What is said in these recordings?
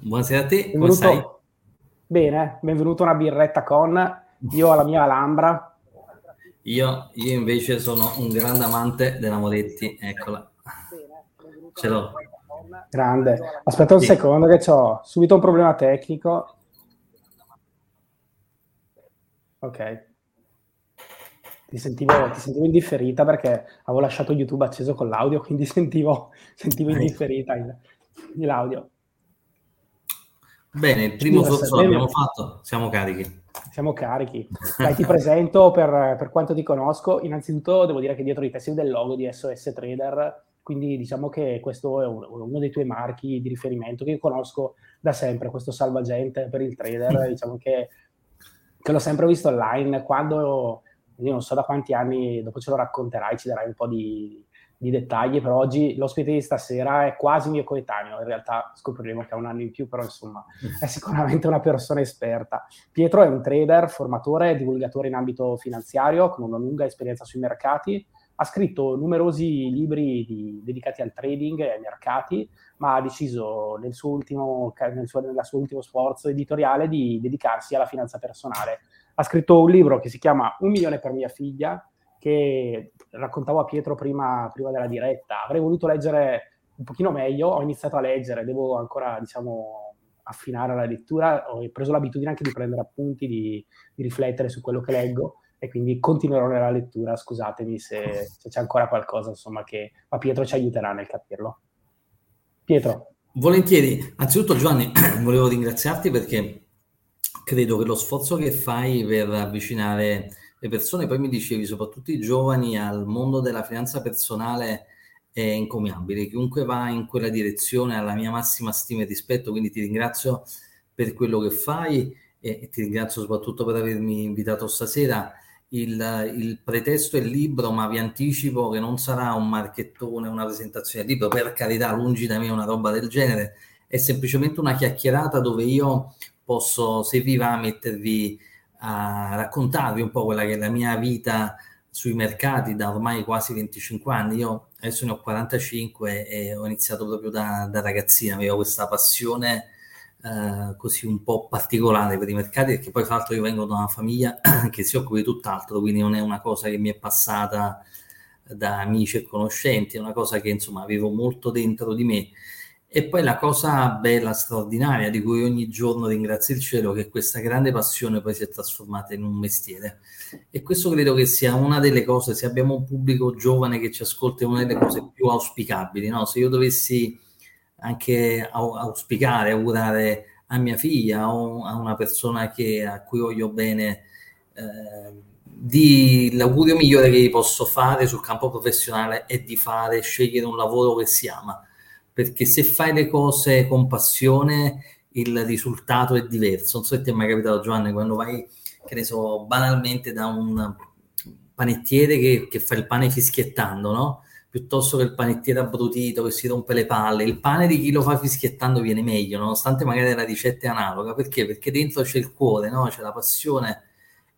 Buonasera a te, come sei? Bene, benvenuto a Una Birretta con, io ho la mia Lambra. Io invece sono un grande amante della Moretti, eccola. Bene, ce l'ho. Grande, aspetta un secondo che c'ho subito un problema tecnico. Ok. Ti sentivo indifferita perché avevo lasciato YouTube acceso con l'audio, quindi sentivo indifferita l'audio. Bene, il primo flusso l'abbiamo fatto, siamo carichi. Siamo carichi. Dai, ti presento per quanto ti conosco. Innanzitutto devo dire che dietro di te si vede il logo di SOS Trader, quindi diciamo che questo è uno dei tuoi marchi di riferimento che io conosco da sempre, questo salvagente per il trader, diciamo che l'ho sempre visto online quando... Io non so da quanti anni, dopo ce lo racconterai, ci darai un po' di dettagli, però oggi l'ospite di stasera è quasi mio coetaneo, in realtà scopriremo che ha un anno in più, però insomma è sicuramente una persona esperta. Pietro è un trader, formatore, divulgatore in ambito finanziario, con una lunga esperienza sui mercati, ha scritto numerosi libri dedicati al trading e ai mercati, ma ha deciso nel suo ultimo sforzo editoriale di dedicarsi alla finanza personale. Ha scritto un libro che si chiama Un Milione per mia figlia, che raccontavo a Pietro prima della diretta. Avrei voluto leggere un pochino meglio, ho iniziato a leggere, devo ancora, affinare la lettura. Ho preso l'abitudine anche di prendere appunti, di riflettere su quello che leggo, e quindi continuerò nella lettura, scusatemi se c'è ancora qualcosa, che... Ma Pietro ci aiuterà nel capirlo. Pietro. Volentieri. Anzitutto, Giovanni, volevo ringraziarti perché... Credo che lo sforzo che fai per avvicinare le persone, poi mi dicevi, soprattutto i giovani, al mondo della finanza personale è encomiabile. Chiunque va in quella direzione ha la mia massima stima e rispetto, quindi ti ringrazio per quello che fai e ti ringrazio soprattutto per avermi invitato stasera. Il pretesto è il libro, ma vi anticipo che non sarà un marchettone, una presentazione del libro, per carità, lungi da me una roba del genere, è semplicemente una chiacchierata dove io... posso, se vi va, mettervi a raccontarvi un po' quella che è la mia vita sui mercati da ormai quasi 25 anni. Io adesso ne ho 45 e ho iniziato proprio da ragazzina, avevo questa passione così un po' particolare per i mercati, perché poi tra l'altro io vengo da una famiglia che si occupa di tutt'altro, quindi non è una cosa che mi è passata da amici e conoscenti, è una cosa che avevo molto dentro di me. E poi la cosa bella, straordinaria, di cui ogni giorno ringrazio il cielo, che questa grande passione poi si è trasformata in un mestiere. E questo credo che sia una delle cose, se abbiamo un pubblico giovane che ci ascolta, è una delle cose più auspicabili, no? Se io dovessi anche augurare a mia figlia o a una persona a cui voglio bene, l'augurio migliore che gli posso fare sul campo professionale è di scegliere un lavoro che si ama. Perché se fai le cose con passione il risultato è diverso. Non so se ti è mai capitato, Giovanni, quando vai, che ne so, banalmente da un panettiere che fa il pane fischiettando, no? Piuttosto che il panettiere abbrutito che si rompe le palle. Il pane di chi lo fa fischiettando viene meglio, nonostante magari la ricetta è analoga. Perché? Perché dentro c'è il cuore, no? C'è la passione.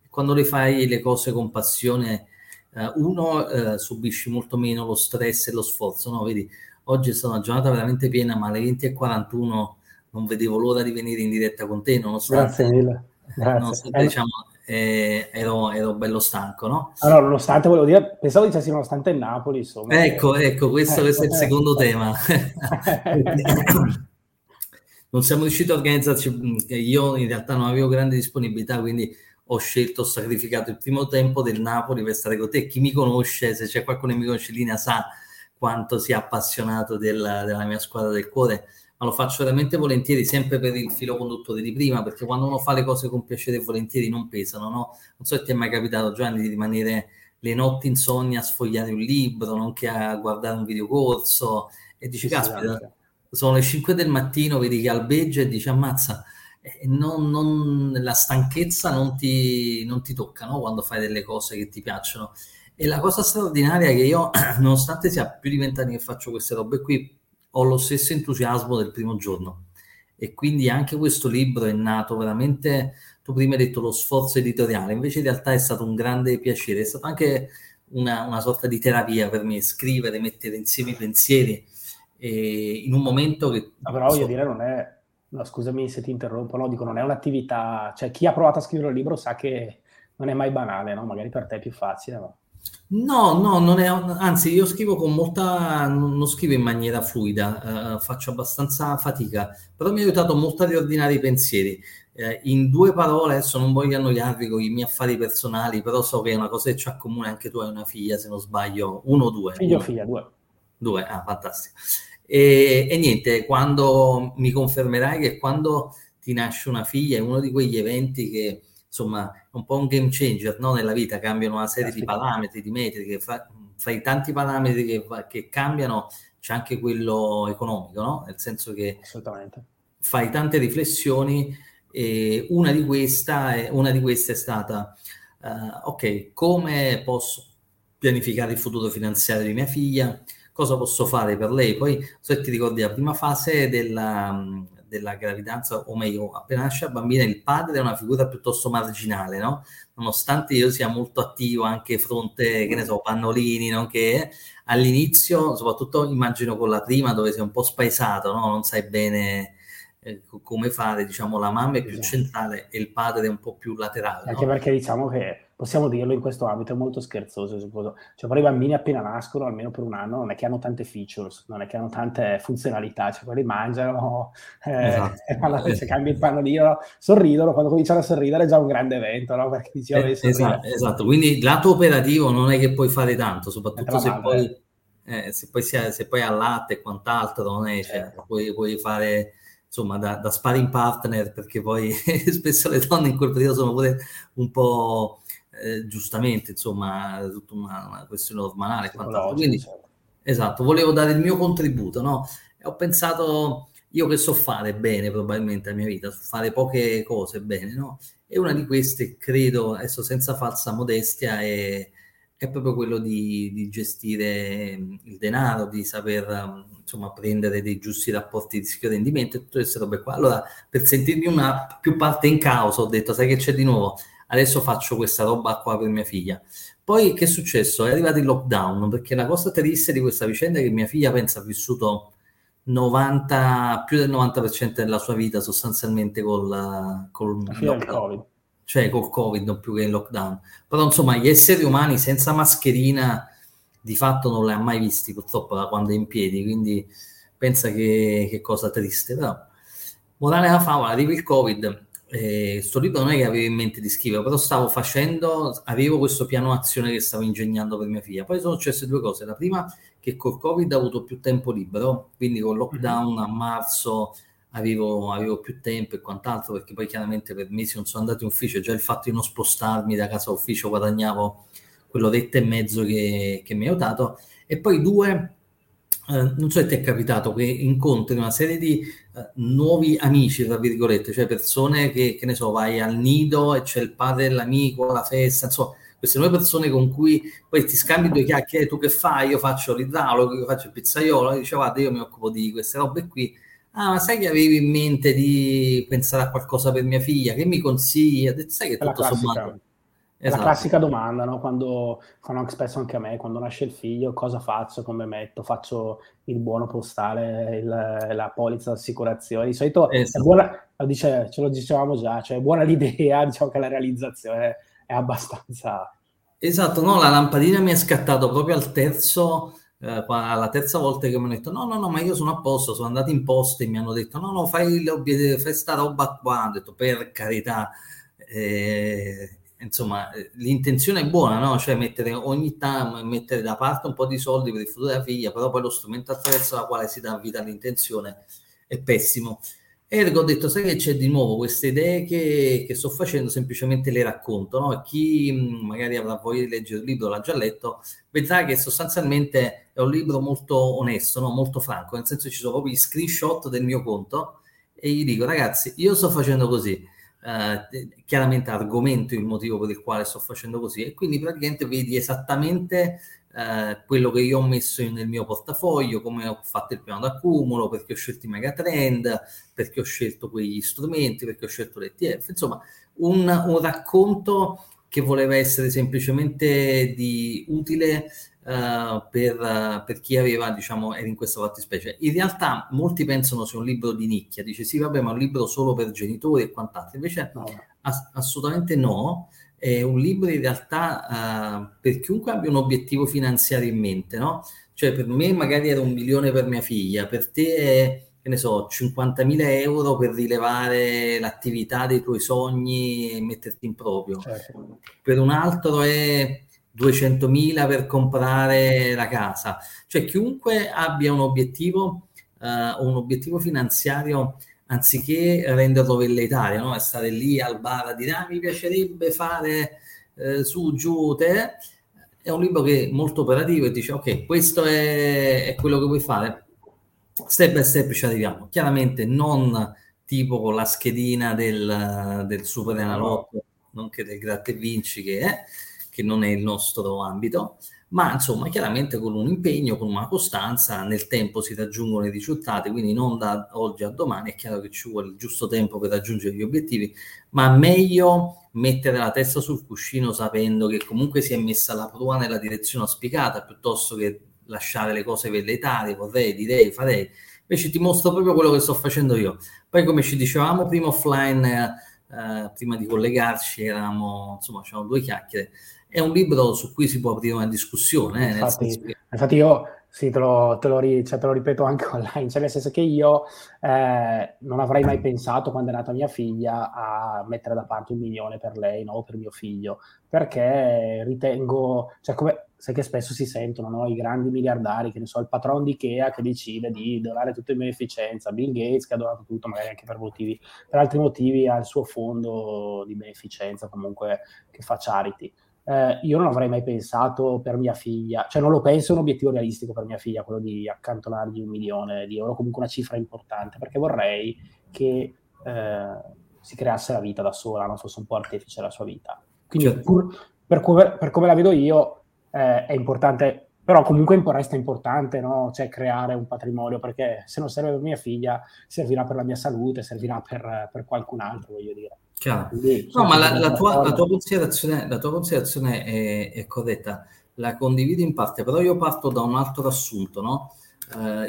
Quando le fai le cose con passione, subisci molto meno lo stress e lo sforzo, no? Vedi? Oggi è stata una giornata veramente piena, ma alle 20:41 non vedevo l'ora di venire in diretta con te, nonostante... Grazie mille. Grazie. Nonostante, ero bello stanco, no? Allora, nonostante, volevo dire, pensavo dicessi nonostante Napoli, insomma. Ecco, questo è il secondo tema. Non siamo riusciti a organizzarci, io in realtà non avevo grande disponibilità, quindi ho sacrificato il primo tempo del Napoli per stare con te. Chi mi conosce, se c'è qualcuno che mi conosce, Lina, sa quanto sia appassionato della mia squadra del cuore, ma lo faccio veramente volentieri, sempre per il filo conduttore di prima, perché quando uno fa le cose con piacere e volentieri non pesano, no? Non so se ti è mai capitato, Giovanni, di rimanere le notti insonni a sfogliare un libro, nonché a guardare un videocorso, e dici, caspita, sono le 5 del mattino, vedi che albeggia e dici ammazza, la stanchezza non ti tocca, no? Quando fai delle cose che ti piacciono. E la cosa straordinaria è che io, nonostante sia più di 20 anni che faccio queste robe qui, ho lo stesso entusiasmo del primo giorno. E quindi anche questo libro è nato veramente, tu prima hai detto lo sforzo editoriale, invece in realtà è stato un grande piacere, è stato anche una sorta di terapia per me, scrivere, mettere insieme i pensieri in un momento che... No, però voglio dire, non è... No, scusami se ti interrompo, no, dico, non è un'attività... Cioè, chi ha provato a scrivere un libro sa che non è mai banale, no? Magari per te è più facile, ma... No, non è, anzi io scrivo con molta, non scrivo in maniera fluida, faccio abbastanza fatica, però mi ha aiutato molto a riordinare i pensieri, in due parole, adesso non voglio annoiarvi con i miei affari personali, però so che è una cosa che c'ha comune, anche tu hai una figlia se non sbaglio, uno o due? Figlia, due, ah fantastico, e niente, quando mi confermerai che quando ti nasce una figlia è uno di quegli eventi che insomma è un po' un game changer, no? Nella vita cambiano una serie di parametri, di metriche, fra i tanti parametri che cambiano c'è anche quello economico, no? Nel senso che fai tante riflessioni e una di queste è stata ok, come posso pianificare il futuro finanziario di mia figlia, cosa posso fare per lei. Poi se ti ricordi la prima fase della gravidanza, o meglio, appena nasce la bambina, il padre è una figura piuttosto marginale, no? Nonostante io sia molto attivo anche fronte, che ne so, pannolini, nonché all'inizio, soprattutto immagino con la prima, dove sei un po' spaesato, no? Non sai bene come fare, diciamo, la mamma è più centrale e il padre è un po' più laterale. Anche perché diciamo che, possiamo dirlo in questo ambito, è molto scherzoso, supposo. Cioè, però i bambini appena nascono, almeno per un anno, non è che hanno tante features, non è che hanno tante funzionalità, cioè quelli mangiano, esatto. Cioè, cambia il pannolino, sorridono, quando cominciano a sorridere è già un grande evento, no? Perché dici, esatto, quindi lato operativo non è che puoi fare tanto, soprattutto se poi al latte e quant'altro, non è, certo. Cioè, puoi fare... insomma, da sparring partner, perché poi spesso le donne in quel periodo sono pure un po' giustamente, insomma, tutta una questione ormonale. Quindi, esatto, volevo dare il mio contributo, no? E ho pensato, io che so fare bene probabilmente la mia vita, so fare poche cose bene, no? E una di queste, credo, adesso senza falsa modestia, è proprio quello di gestire il denaro, di saper, insomma, prendere dei giusti rapporti di rischio-rendimento e tutte queste robe qua. Allora, per sentirmi una più parte in causa, ho detto, sai che c'è di nuovo? Adesso faccio questa roba qua per mia figlia. Poi, che è successo? È arrivato il lockdown, perché la cosa triste di questa vicenda è che mia figlia, pensa, ha vissuto più del 90% della sua vita sostanzialmente col lockdown. Cioè col Covid, non più che in lockdown. Però insomma gli esseri umani senza mascherina di fatto non li ha mai visti purtroppo da quando è in piedi, quindi pensa che cosa triste. Però morale della favola, arriva il Covid, sto libro non è che avevo in mente di scrivere, però avevo questo piano azione che stavo ingegnando per mia figlia. Poi sono successe due cose: la prima, che col Covid ho avuto più tempo libero, quindi col lockdown a marzo avevo più tempo e quant'altro, perché poi chiaramente per mesi non sono andato in ufficio, già il fatto di non spostarmi da casa a ufficio guadagnavo quell'oretta e mezzo che mi ha aiutato. E poi due, non so se ti è capitato che incontri una serie di nuovi amici, tra virgolette, cioè persone che ne so, vai al nido e c'è il padre dell'amico, la festa, insomma queste nuove persone con cui poi ti scambi due chiacchiere, tu che fai, io faccio l'idraulico, io faccio il pizzaiolo, e dice guarda io mi occupo di queste robe qui. Ah, ma sai che avevi in mente di pensare a qualcosa per mia figlia? Che mi consigli? Ha detto, sai che tutto sommato... Esatto. La classica domanda, no? Quando fanno spesso anche a me, quando nasce il figlio, cosa faccio, come metto, faccio il buono postale, la polizza assicurazione. Di solito è buona, ce lo dicevamo già, cioè è buona l'idea, diciamo che la realizzazione è abbastanza... Esatto, no, la lampadina mi è scattato proprio alla terza volta che mi hanno detto no, ma io sono a posto, sono andato in posta e mi hanno detto no, fai sta roba qua. Ho detto per carità, insomma l'intenzione è buona, no? Cioè mettere da parte un po' di soldi per il futuro della figlia, però poi lo strumento attraverso la quale si dà vita all'intenzione è pessimo. Ergo ho detto, sai che c'è di nuovo, queste idee che sto facendo semplicemente le racconto, no? A chi magari avrà voglia di leggere il libro, l'ha già letto, vedrà che sostanzialmente è un libro molto onesto, no? Molto franco, nel senso che ci sono proprio gli screenshot del mio conto e gli dico, ragazzi, io sto facendo così, chiaramente argomento il motivo per il quale sto facendo così, e quindi praticamente vedi esattamente quello che io ho messo nel mio portafoglio, come ho fatto il piano d'accumulo, perché ho scelto i megatrend, perché ho scelto quegli strumenti, perché ho scelto l'ETF, insomma un racconto che voleva essere semplicemente di utile per chi aveva, diciamo, era in questa fattispecie. In realtà molti pensano sia un libro di nicchia, dice sì vabbè ma è un libro solo per genitori e quant'altro, invece no. Assolutamente no. È un libro in realtà per chiunque abbia un obiettivo finanziario in mente, no? Cioè per me magari era $1 milione per mia figlia, per te è, che ne so, 50.000 euro per rilevare l'attività dei tuoi sogni e metterti in proprio. Certo. Per un altro è 200.000 per comprare la casa. Cioè chiunque abbia un obiettivo o un obiettivo finanziario, anziché renderlo velleitario, no? E stare lì al bar a dire, ah, mi piacerebbe fare su, giù, te, è un libro che è molto operativo e dice, ok, questo è quello che vuoi fare, step by step ci arriviamo. Chiaramente non tipo con la schedina del Super Enalotto, nonché del Gratta e Vinci, che non è il nostro ambito, ma insomma chiaramente con un impegno, con una costanza, nel tempo si raggiungono i risultati, quindi non da oggi a domani, è chiaro che ci vuole il giusto tempo per raggiungere gli obiettivi, ma meglio mettere la testa sul cuscino sapendo che comunque si è messa la prua nella direzione auspicata, piuttosto che lasciare le cose velleitarie, vorrei, direi, farei. Invece ti mostro proprio quello che sto facendo io. Poi, come ci dicevamo prima offline, prima di collegarci, facevamo due chiacchiere. È un libro su cui si può aprire una discussione. Infatti io sì, te lo ripeto anche online, cioè nel senso che io non avrei mai pensato, quando è nata mia figlia, a mettere da parte $1 milione per lei, no, per mio figlio, perché ritengo, cioè come sai che spesso si sentono, no, i grandi miliardari, che ne so, il patrono di Ikea che decide di donare tutto in beneficenza, Bill Gates che ha donato tutto, magari anche per altri motivi, al suo fondo di beneficenza comunque che fa charity. Io non avrei mai pensato per mia figlia, cioè non lo penso un obiettivo realistico per mia figlia, quello di accantonargli $1 milione, comunque una cifra importante, perché vorrei che si creasse la vita da sola, non fosse un po' artefice la sua vita. Quindi certo. Per come la vedo io è importante, però comunque resta importante, no? Cioè creare un patrimonio, perché se non serve per mia figlia servirà per la mia salute, servirà per qualcun altro, voglio dire. No, ma la tua considerazione è corretta, la condivido in parte, però io parto da un altro assunto, no?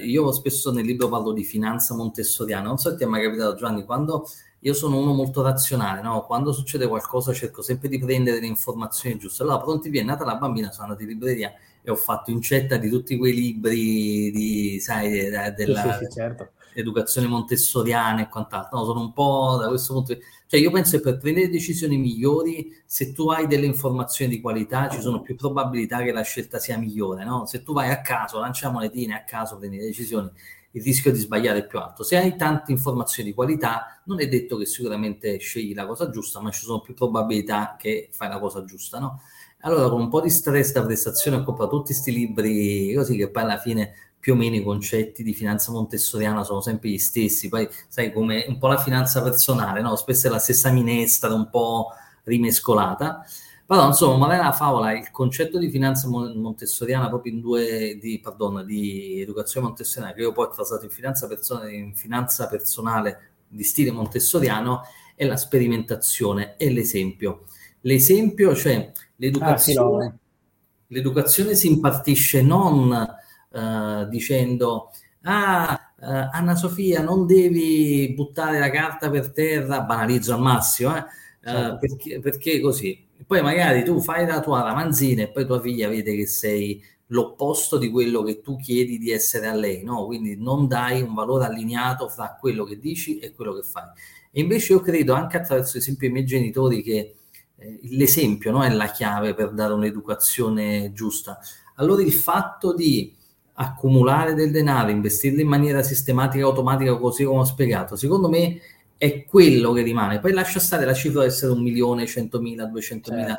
Io spesso nel libro parlo di finanza montessoriana, non so se ti è mai capitato, Giovanni, quando io sono uno molto razionale, no? Quando succede qualcosa cerco sempre di prendere le informazioni giuste. Allora, pronti via, è nata la bambina, sono andato in libreria e ho fatto incetta di tutti quei libri di, sai, della... Sì, certo. Educazione montessoriana e quant'altro, no, sono un po' da questo punto di vista. Cioè io penso che per prendere decisioni migliori, se tu hai delle informazioni di qualità, ci sono più probabilità che la scelta sia migliore, no? Se tu vai a caso, lancia monetine a caso, prendi decisioni, il rischio di sbagliare è più alto. Se hai tante informazioni di qualità, non è detto che sicuramente scegli la cosa giusta, ma ci sono più probabilità che fai la cosa giusta, no? Allora, con un po' di stress da prestazione ho comprato tutti questi libri così, che poi alla fine più o meno i concetti di finanza montessoriana sono sempre gli stessi. Poi sai, come un po' la finanza personale, no? Spesso è la stessa minestra un po' rimescolata, però insomma, ma è una favola. Il concetto di finanza montessoriana proprio di educazione montessoriana, che io poi ho traslato in finanza personale di stile montessoriano, è la sperimentazione e l'esempio, cioè l'educazione. L'educazione si impartisce non dicendo Anna Sofia, non devi buttare la carta per terra, banalizzo al massimo, certo. Perché così poi magari tu fai la tua ramanzina e poi tua figlia vede che sei l'opposto di quello che tu chiedi di essere a lei, no? Quindi non dai un valore allineato fra quello che dici e quello che fai. E invece io credo, anche attraverso ad esempio i miei genitori, che l'esempio, no, è la chiave per dare un'educazione giusta. Allora il fatto di accumulare del denaro, investirlo in maniera sistematica e automatica, così come ho spiegato, secondo me è quello che rimane. Poi lascia stare la cifra di essere 1 milione, 100.000, 200.000.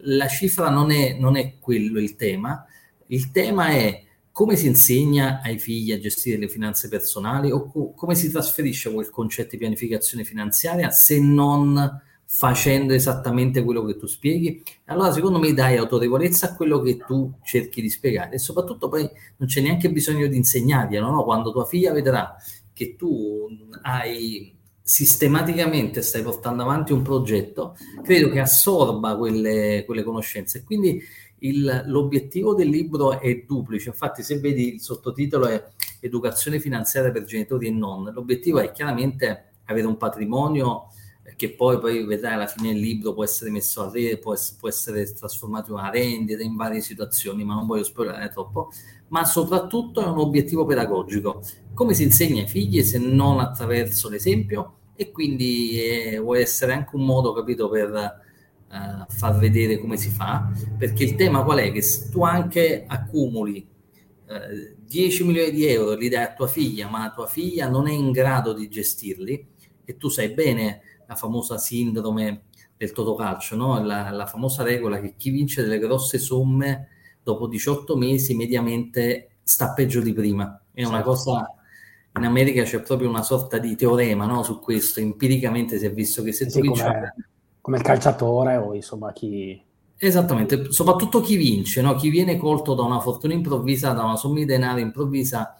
La cifra non è quello il tema. Il tema è come si insegna ai figli a gestire le finanze personali, o come si trasferisce quel concetto di pianificazione finanziaria, se non facendo esattamente quello che tu spieghi. Allora secondo me dai autorevolezza a quello che tu cerchi di spiegare, e soprattutto poi non c'è neanche bisogno di insegnarglielo, no? Quando tua figlia vedrà che tu hai sistematicamente stai portando avanti un progetto, credo che assorba quelle conoscenze. Quindi l'obiettivo del libro è duplice, infatti se vedi il sottotitolo è Educazione finanziaria per genitori e non. L'obiettivo è chiaramente avere un patrimonio che poi vedrai alla fine il libro può essere messo a rete, può essere trasformato in una rendita, in varie situazioni, ma non voglio spoilerare troppo. Ma soprattutto è un obiettivo pedagogico. Come si insegna ai figli se non attraverso l'esempio? E quindi vuole essere anche un modo, capito, per far vedere come si fa, perché il tema qual è? Che se tu anche accumuli 10 milioni di euro, li dai a tua figlia, ma tua figlia non è in grado di gestirli, e tu sai bene la famosa sindrome del totocalcio, no? La famosa regola che chi vince delle grosse somme dopo 18 mesi mediamente sta peggio di prima. È una cosa, in America c'è proprio una sorta di teorema, no? Su questo, empiricamente si è visto che se tu vinci... Come il calciatore o insomma chi... Esattamente, soprattutto chi vince, no? Chi viene colto da una fortuna improvvisa, da una somma di denaro improvvisa,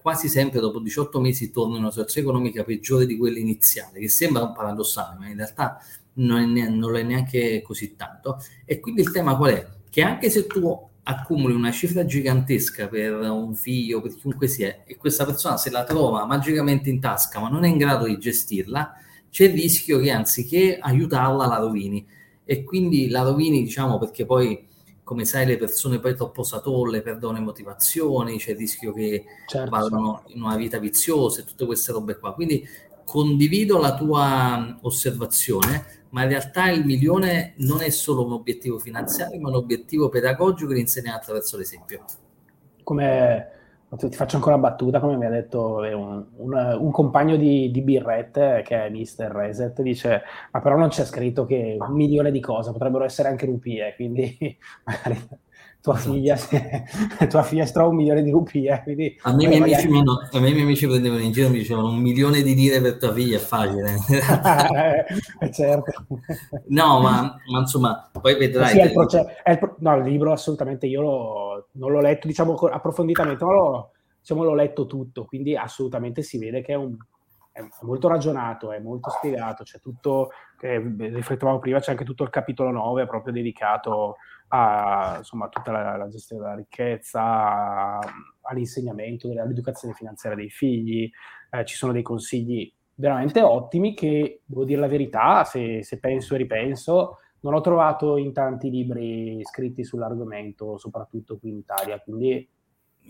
quasi sempre dopo 18 mesi torna in una situazione economica peggiore di quella iniziale, che sembra un paradossale, ma in realtà non è neanche così tanto. E quindi il tema qual è? Che anche se tu accumuli una cifra gigantesca per un figlio, per chiunque sia, e questa persona se la trova magicamente in tasca ma non è in grado di gestirla, c'è il rischio che anziché aiutarla la rovini. E quindi la rovini, diciamo, perché poi, come sai, le persone poi troppo satolle perdono le motivazioni, c'è il rischio che vadano in una vita viziosa e tutte queste robe qua. Quindi condivido la tua osservazione, ma in realtà il milione non è solo un obiettivo finanziario, ma un obiettivo pedagogico che insegna attraverso l'esempio. Come ti faccio ancora una battuta, come mi ha detto un compagno di birrette, che è Mr. Reset, dice: ma però non c'è scritto che 1 milione di cosa, potrebbero essere anche rupie, quindi magari tua figlia si trova 1 milione di rupie. Quindi, a me i miei amici prendevano in giro, mi dicevano 1 milione di lire per tua figlia è facile. Certo. No, ma insomma, poi vedrai. Sì, il libro assolutamente io non l'ho letto, diciamo, approfonditamente, ma l'ho letto tutto, quindi assolutamente si vede che è molto ragionato, è molto spiegato, c'è tutto, riflettevamo prima, c'è anche tutto il capitolo 9 proprio dedicato a, insomma, tutta la gestione della ricchezza, all'insegnamento, all'educazione finanziaria dei figli. Ci sono dei consigli veramente ottimi che, devo dire la verità, se penso e ripenso, non ho trovato in tanti libri scritti sull'argomento, soprattutto qui in Italia, quindi...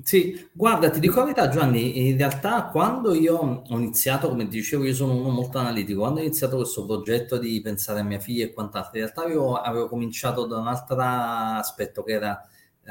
Sì, guarda, ti dico la verità, Giovanni, in realtà quando io ho iniziato, come dicevo, io sono uno molto analitico, quando ho iniziato questo progetto di pensare a mia figlia e quant'altro, in realtà io avevo cominciato da un altro aspetto, che era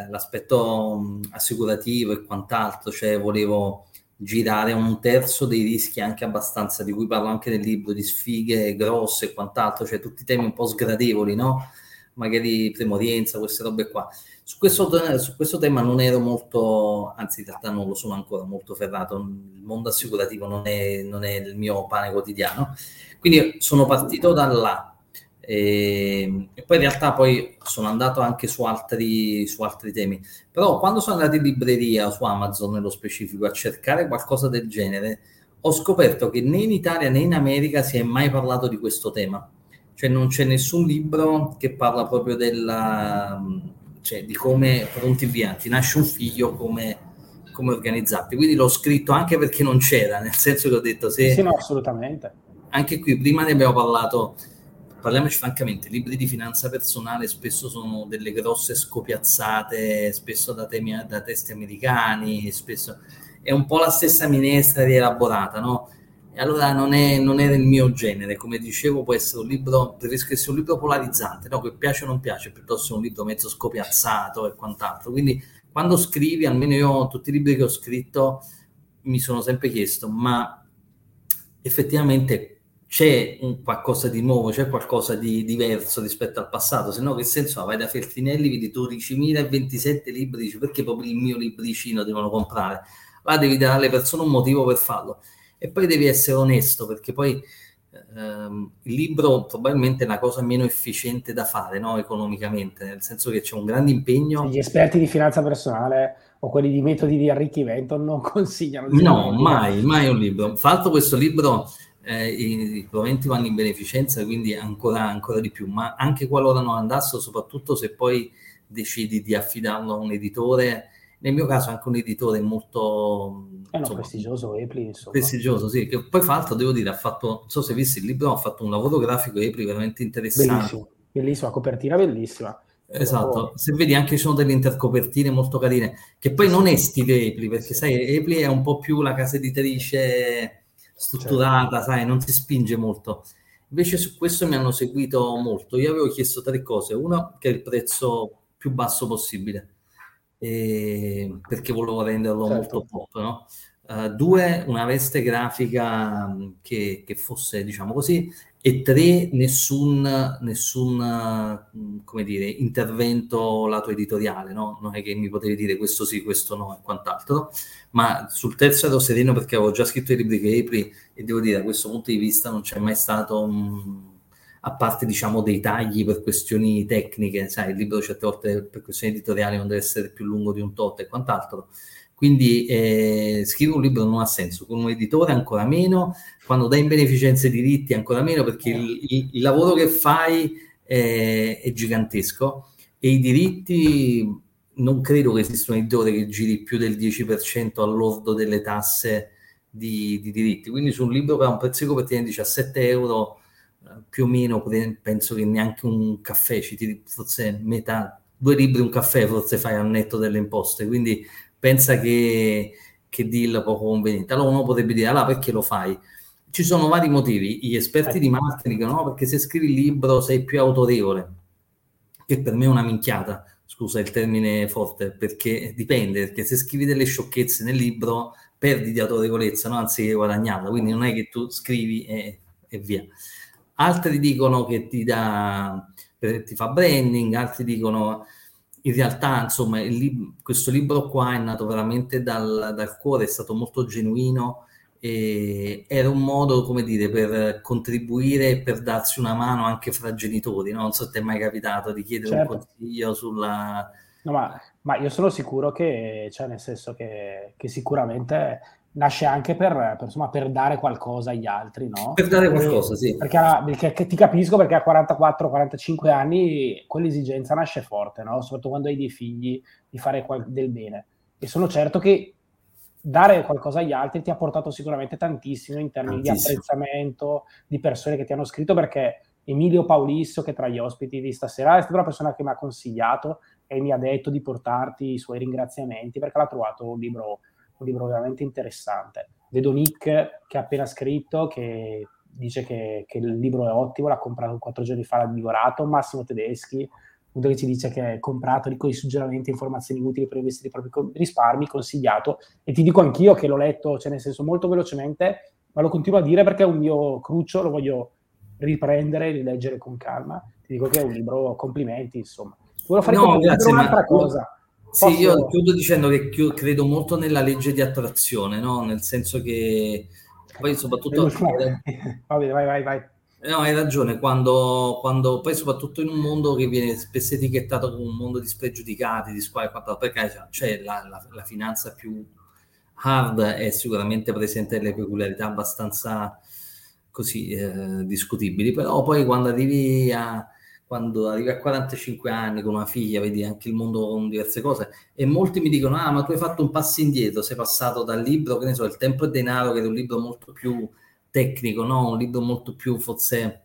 l'aspetto assicurativo e quant'altro, cioè volevo girare 1/3 dei rischi, anche abbastanza, di cui parlo anche nel libro, di sfighe grosse e quant'altro, cioè tutti temi un po' sgradevoli, no? Magari premorienza, queste robe qua. Su questo tema non ero molto, anzi in realtà non lo sono ancora molto ferrato, il mondo assicurativo non è il mio pane quotidiano, quindi sono partito da là e poi in realtà poi sono andato anche su altri temi, però quando sono andato in libreria, su Amazon nello specifico, a cercare qualcosa del genere, ho scoperto che né in Italia né in America si è mai parlato di questo tema. Cioè non c'è nessun libro che parla proprio di come pronti via, ti nasce un figlio, come organizzarti. Quindi l'ho scritto anche perché non c'era, nel senso che ho detto se... Sì, no, assolutamente. Anche qui, prima ne abbiamo parlato, parliamoci francamente, libri di finanza personale spesso sono delle grosse scopiazzate, spesso da testi americani, spesso è un po' la stessa minestra rielaborata, no? Allora non era il mio genere, come dicevo, può essere un libro, preferisco essere un libro polarizzante, no? Che piace o non piace, piuttosto un libro mezzo scopiazzato e quant'altro. Quindi quando scrivi, almeno io tutti i libri che ho scritto mi sono sempre chiesto, ma effettivamente c'è un qualcosa di nuovo, c'è qualcosa di diverso rispetto al passato? Se no, che senso? Vai da Feltrinelli, vedi 12.027 libri, dici, perché proprio il mio libricino devono comprare? Là devi dare alle persone un motivo per farlo. E poi devi essere onesto, perché poi il libro probabilmente è la cosa meno efficiente da fare, no? Economicamente, nel senso che c'è un grande impegno. Gli esperti di finanza personale o quelli di metodi di arricchimento non consigliano di mai un libro. Tra l'altro questo libro i proventi vanno in beneficenza, quindi ancora di più, ma anche qualora non andassero, soprattutto se poi decidi di affidarlo a un editore. Nel mio caso anche un editore molto prestigioso, Epli, prestigioso, sì, che poi fra l'altro devo dire ha fatto, non so se visti il libro, ha fatto un lavoro grafico Epli veramente interessante, bellissimo, copertina bellissima, esatto, se vedi anche ci sono delle intercopertine molto carine, che poi non è stile Epli, perché sai Epli è un po' più la casa editrice strutturata, sai, non si spinge molto. Invece su questo mi hanno seguito molto, io avevo chiesto 3 cose: una, che è il prezzo più basso possibile, perché volevo renderlo molto pop, no? 2, una veste grafica che fosse, diciamo così, e 3, nessun come dire, intervento lato editoriale, no? Non è che mi potevi dire questo sì, questo no e quant'altro, ma sul terzo ero sereno perché avevo già scritto i libri che Epli, e devo dire, da questo punto di vista non c'è mai stato a parte, diciamo, dei tagli per questioni tecniche, sai, il libro certe volte per questioni editoriali non deve essere più lungo di un tot e quant'altro, quindi scrivere un libro non ha senso, con un editore ancora meno, quando dai in beneficenza i diritti ancora meno, perché il lavoro che fai è gigantesco, e i diritti, non credo che esista un editore che giri più del 10% all'ordo delle tasse di diritti, quindi su un libro che ha un prezzo di copertina di 17 euro, più o meno penso che neanche un caffè, forse metà, 2 libri un caffè forse fai al netto delle imposte, quindi pensa che deal poco conveniente. Allora uno potrebbe dire, allora perché lo fai? Ci sono vari motivi, gli esperti di marketing, no, perché se scrivi il libro sei più autorevole, che per me è una minchiata, scusa il termine forte, perché dipende, perché se scrivi delle sciocchezze nel libro perdi di autorevolezza, no? Anziché guadagnarla, quindi non è che tu scrivi e via. Altri dicono che ti fa branding, altri dicono, in realtà, insomma, questo libro qua è nato veramente dal cuore, è stato molto genuino, e era un modo, come dire, per contribuire e per darsi una mano anche fra genitori, no? Non so se ti è mai capitato di chiedere un consiglio sulla... No, ma io sono sicuro che, cioè, nel senso che sicuramente... nasce anche insomma, per dare qualcosa agli altri, no? Per dare qualcosa, sì. Perché ti capisco, perché a 44-45 anni quell'esigenza nasce forte, no? Soprattutto quando hai dei figli, di fare del bene. E sono certo che dare qualcosa agli altri ti ha portato sicuramente tantissimo in termini di apprezzamento, di persone che ti hanno scritto, perché Emilio Paolissimo, che tra gli ospiti di stasera, è stata una persona che mi ha consigliato e mi ha detto di portarti i suoi ringraziamenti, perché l'ha trovato un libro veramente interessante. Vedo Nick, che ha appena scritto, che dice che il libro è ottimo, l'ha comprato 4 giorni fa, l'ha divorato. Massimo Tedeschi, che ci dice che è comprato con i suggerimenti e informazioni utili per investire i propri risparmi, consigliato. E ti dico anch'io che l'ho letto, cioè nel senso molto velocemente, ma lo continuo a dire perché è un mio cruccio, lo voglio riprendere, rileggere con calma. Ti dico che è un libro, complimenti, insomma. Volevo fare un'altra cosa. Sì, io chiudo dicendo che credo molto nella legge di attrazione, no? Nel senso che poi soprattutto... Vai. No, hai ragione, quando poi soprattutto in un mondo che viene spesso etichettato come un mondo di spregiudicati, di squadre, perché cioè, la finanza più hard è sicuramente presente delle peculiarità abbastanza così discutibili, però poi quando arrivi a 45 anni con una figlia, vedi anche il mondo con diverse cose, e molti mi dicono, ma tu hai fatto un passo indietro, sei passato dal libro, che ne so, Il tempo e denaro, che è un libro molto più tecnico, no? Un libro molto più, forse,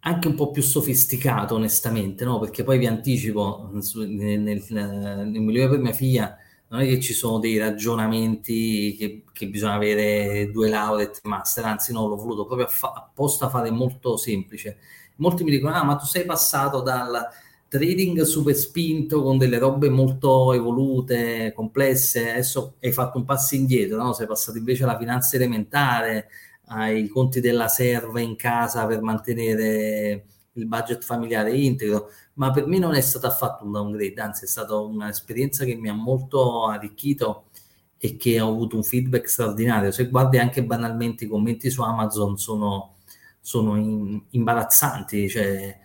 anche un po' più sofisticato, onestamente, no? Perché poi vi anticipo, nel Milione per mia figlia, non è che ci sono dei ragionamenti che bisogna avere 2 lauree e 3 master, anzi no, l'ho voluto proprio apposta fare molto semplice. Molti mi dicono, ma tu sei passato dal trading super spinto con delle robe molto evolute, complesse. Adesso hai fatto un passo indietro, no? Sei passato invece alla finanza elementare, ai conti della serva in casa per mantenere il budget familiare integro, ma per me non è stato affatto un downgrade, anzi è stata un'esperienza che mi ha molto arricchito e che ho avuto un feedback straordinario. Se guardi anche banalmente i commenti su Amazon sono imbarazzanti, cioè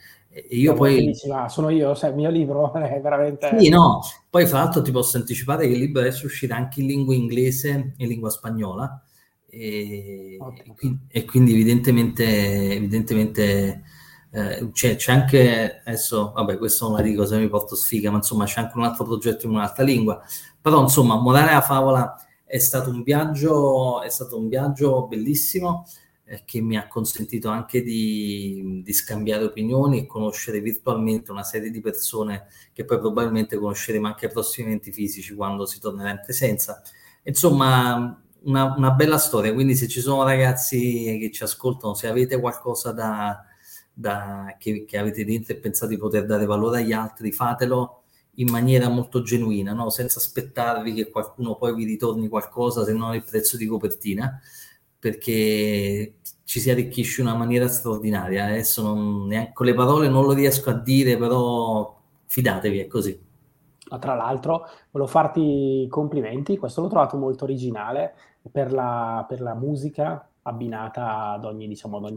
io poi sono io, sai, il mio libro è veramente sì, no. Poi fra l'altro ti posso anticipare che il libro adesso uscirà anche in lingua inglese e in lingua spagnola e quindi evidentemente c'è anche adesso, vabbè, questo non la dico se mi porto sfiga, ma insomma c'è anche un altro progetto in un'altra lingua, però insomma morale alla favola, è stato un viaggio bellissimo che mi ha consentito anche di scambiare opinioni e conoscere virtualmente una serie di persone che poi probabilmente conosceremo anche ai prossimi eventi fisici quando si tornerà in presenza. Insomma una bella storia, quindi se ci sono ragazzi che ci ascoltano, se avete qualcosa che avete dentro e pensate di poter dare valore agli altri, fatelo in maniera molto genuina, no? Senza aspettarvi che qualcuno poi vi ritorni qualcosa, se non il prezzo di copertina, perché ci si arricchisce in una maniera straordinaria. Adesso neanche con le parole non lo riesco a dire, però fidatevi, è così. Ma tra l'altro volevo farti i complimenti, questo l'ho trovato molto originale, per la musica abbinata ad ogni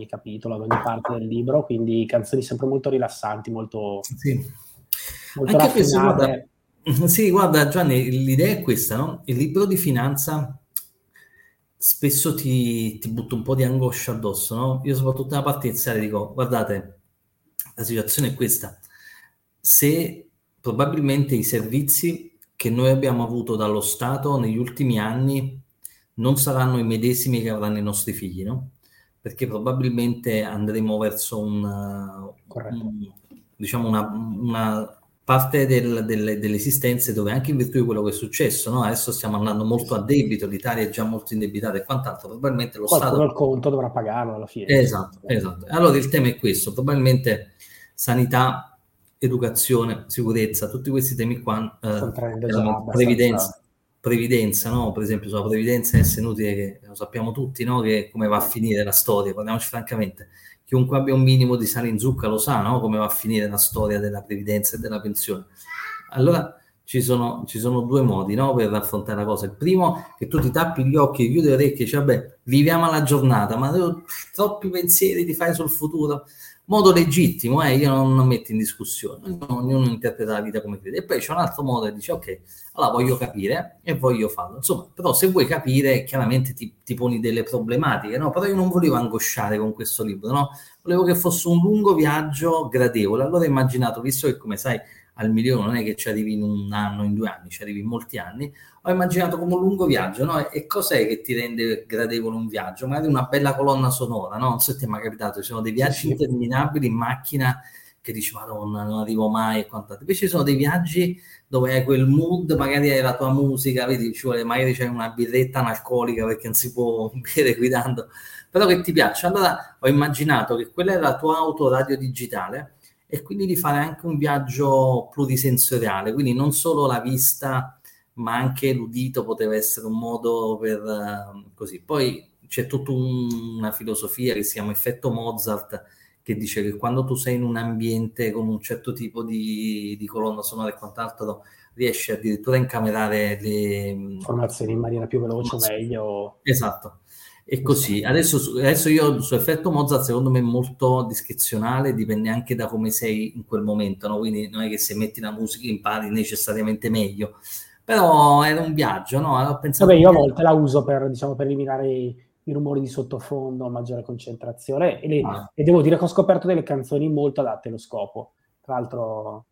capitolo, ad ogni parte del libro, quindi canzoni sempre molto rilassanti, molto sì. Molto anche questo, guarda Giovanni, l'idea è questa, no? Il libro di finanza spesso ti butta un po' di angoscia addosso, no? Io soprattutto nella parte iniziale dico, guardate, la situazione è questa. Se probabilmente i servizi che noi abbiamo avuto dallo Stato negli ultimi anni non saranno i medesimi che avranno i nostri figli, no? Perché probabilmente andremo verso una parte delle esistenze dove anche in virtù di quello che è successo, no? Adesso stiamo andando molto a debito, l'Italia è già molto indebitata e quant'altro, probabilmente lo Stato... il conto dovrà pagarlo alla fine. Esatto. Allora il tema è questo, probabilmente sanità, educazione, sicurezza, tutti questi temi qua, previdenza, no? Per esempio sulla previdenza è inutile che lo sappiamo tutti, no? Che come va a finire la storia, parliamoci francamente. Chiunque abbia un minimo di sale in zucca lo sa, no? Come va a finire la storia della previdenza e della pensione. Allora ci sono due modi, no? Per affrontare la cosa. Il primo, che tu ti tappi gli occhi, chiudi le orecchie, dici, vabbè, viviamo alla giornata, ma troppi pensieri ti fai sul futuro. Modo legittimo, io non metto in discussione, ognuno interpreta la vita come crede. E poi c'è un altro modo che dice, ok, allora voglio capire e voglio farlo. Insomma, però se vuoi capire, chiaramente ti poni delle problematiche, no? Però io non volevo angosciare con questo libro, no? Volevo che fosse un lungo viaggio gradevole. Allora ho immaginato, visto che come sai al milione non è che ci arrivi in un anno, in 2 anni, ci arrivi in molti anni, ho immaginato come un lungo viaggio, no? E cos'è che ti rende gradevole un viaggio? Magari una bella colonna sonora, no? Non so se ti è mai capitato, ci sono dei viaggi interminabili in macchina che dici, madonna, non arrivo mai e quant'altro. Invece ci sono dei viaggi dove hai quel mood, magari hai la tua musica, vedi, ci vuole, magari c'è una birretta analcolica perché non si può bere guidando, però che ti piaccia. Allora ho immaginato che quella è la tua autoradio digitale, e quindi di fare anche un viaggio plurisensoriale, quindi non solo la vista ma anche l'udito poteva essere un modo per così. Poi c'è tutta una filosofia che si chiama effetto Mozart, che dice che quando tu sei in un ambiente con un certo tipo di colonna sonora e quant'altro, riesci addirittura a incamerare le informazioni in maniera più veloce o meglio. Esatto. E così, adesso io su effetto Mozart secondo me è molto discrezionale, dipende anche da come sei in quel momento, no? Quindi non è che se metti la musica impari necessariamente meglio, però era un viaggio, no? Allora, pensavo io a volte la uso per eliminare i rumori di sottofondo, maggiore concentrazione e devo dire che ho scoperto delle canzoni molto adatte allo scopo. Tra l'altro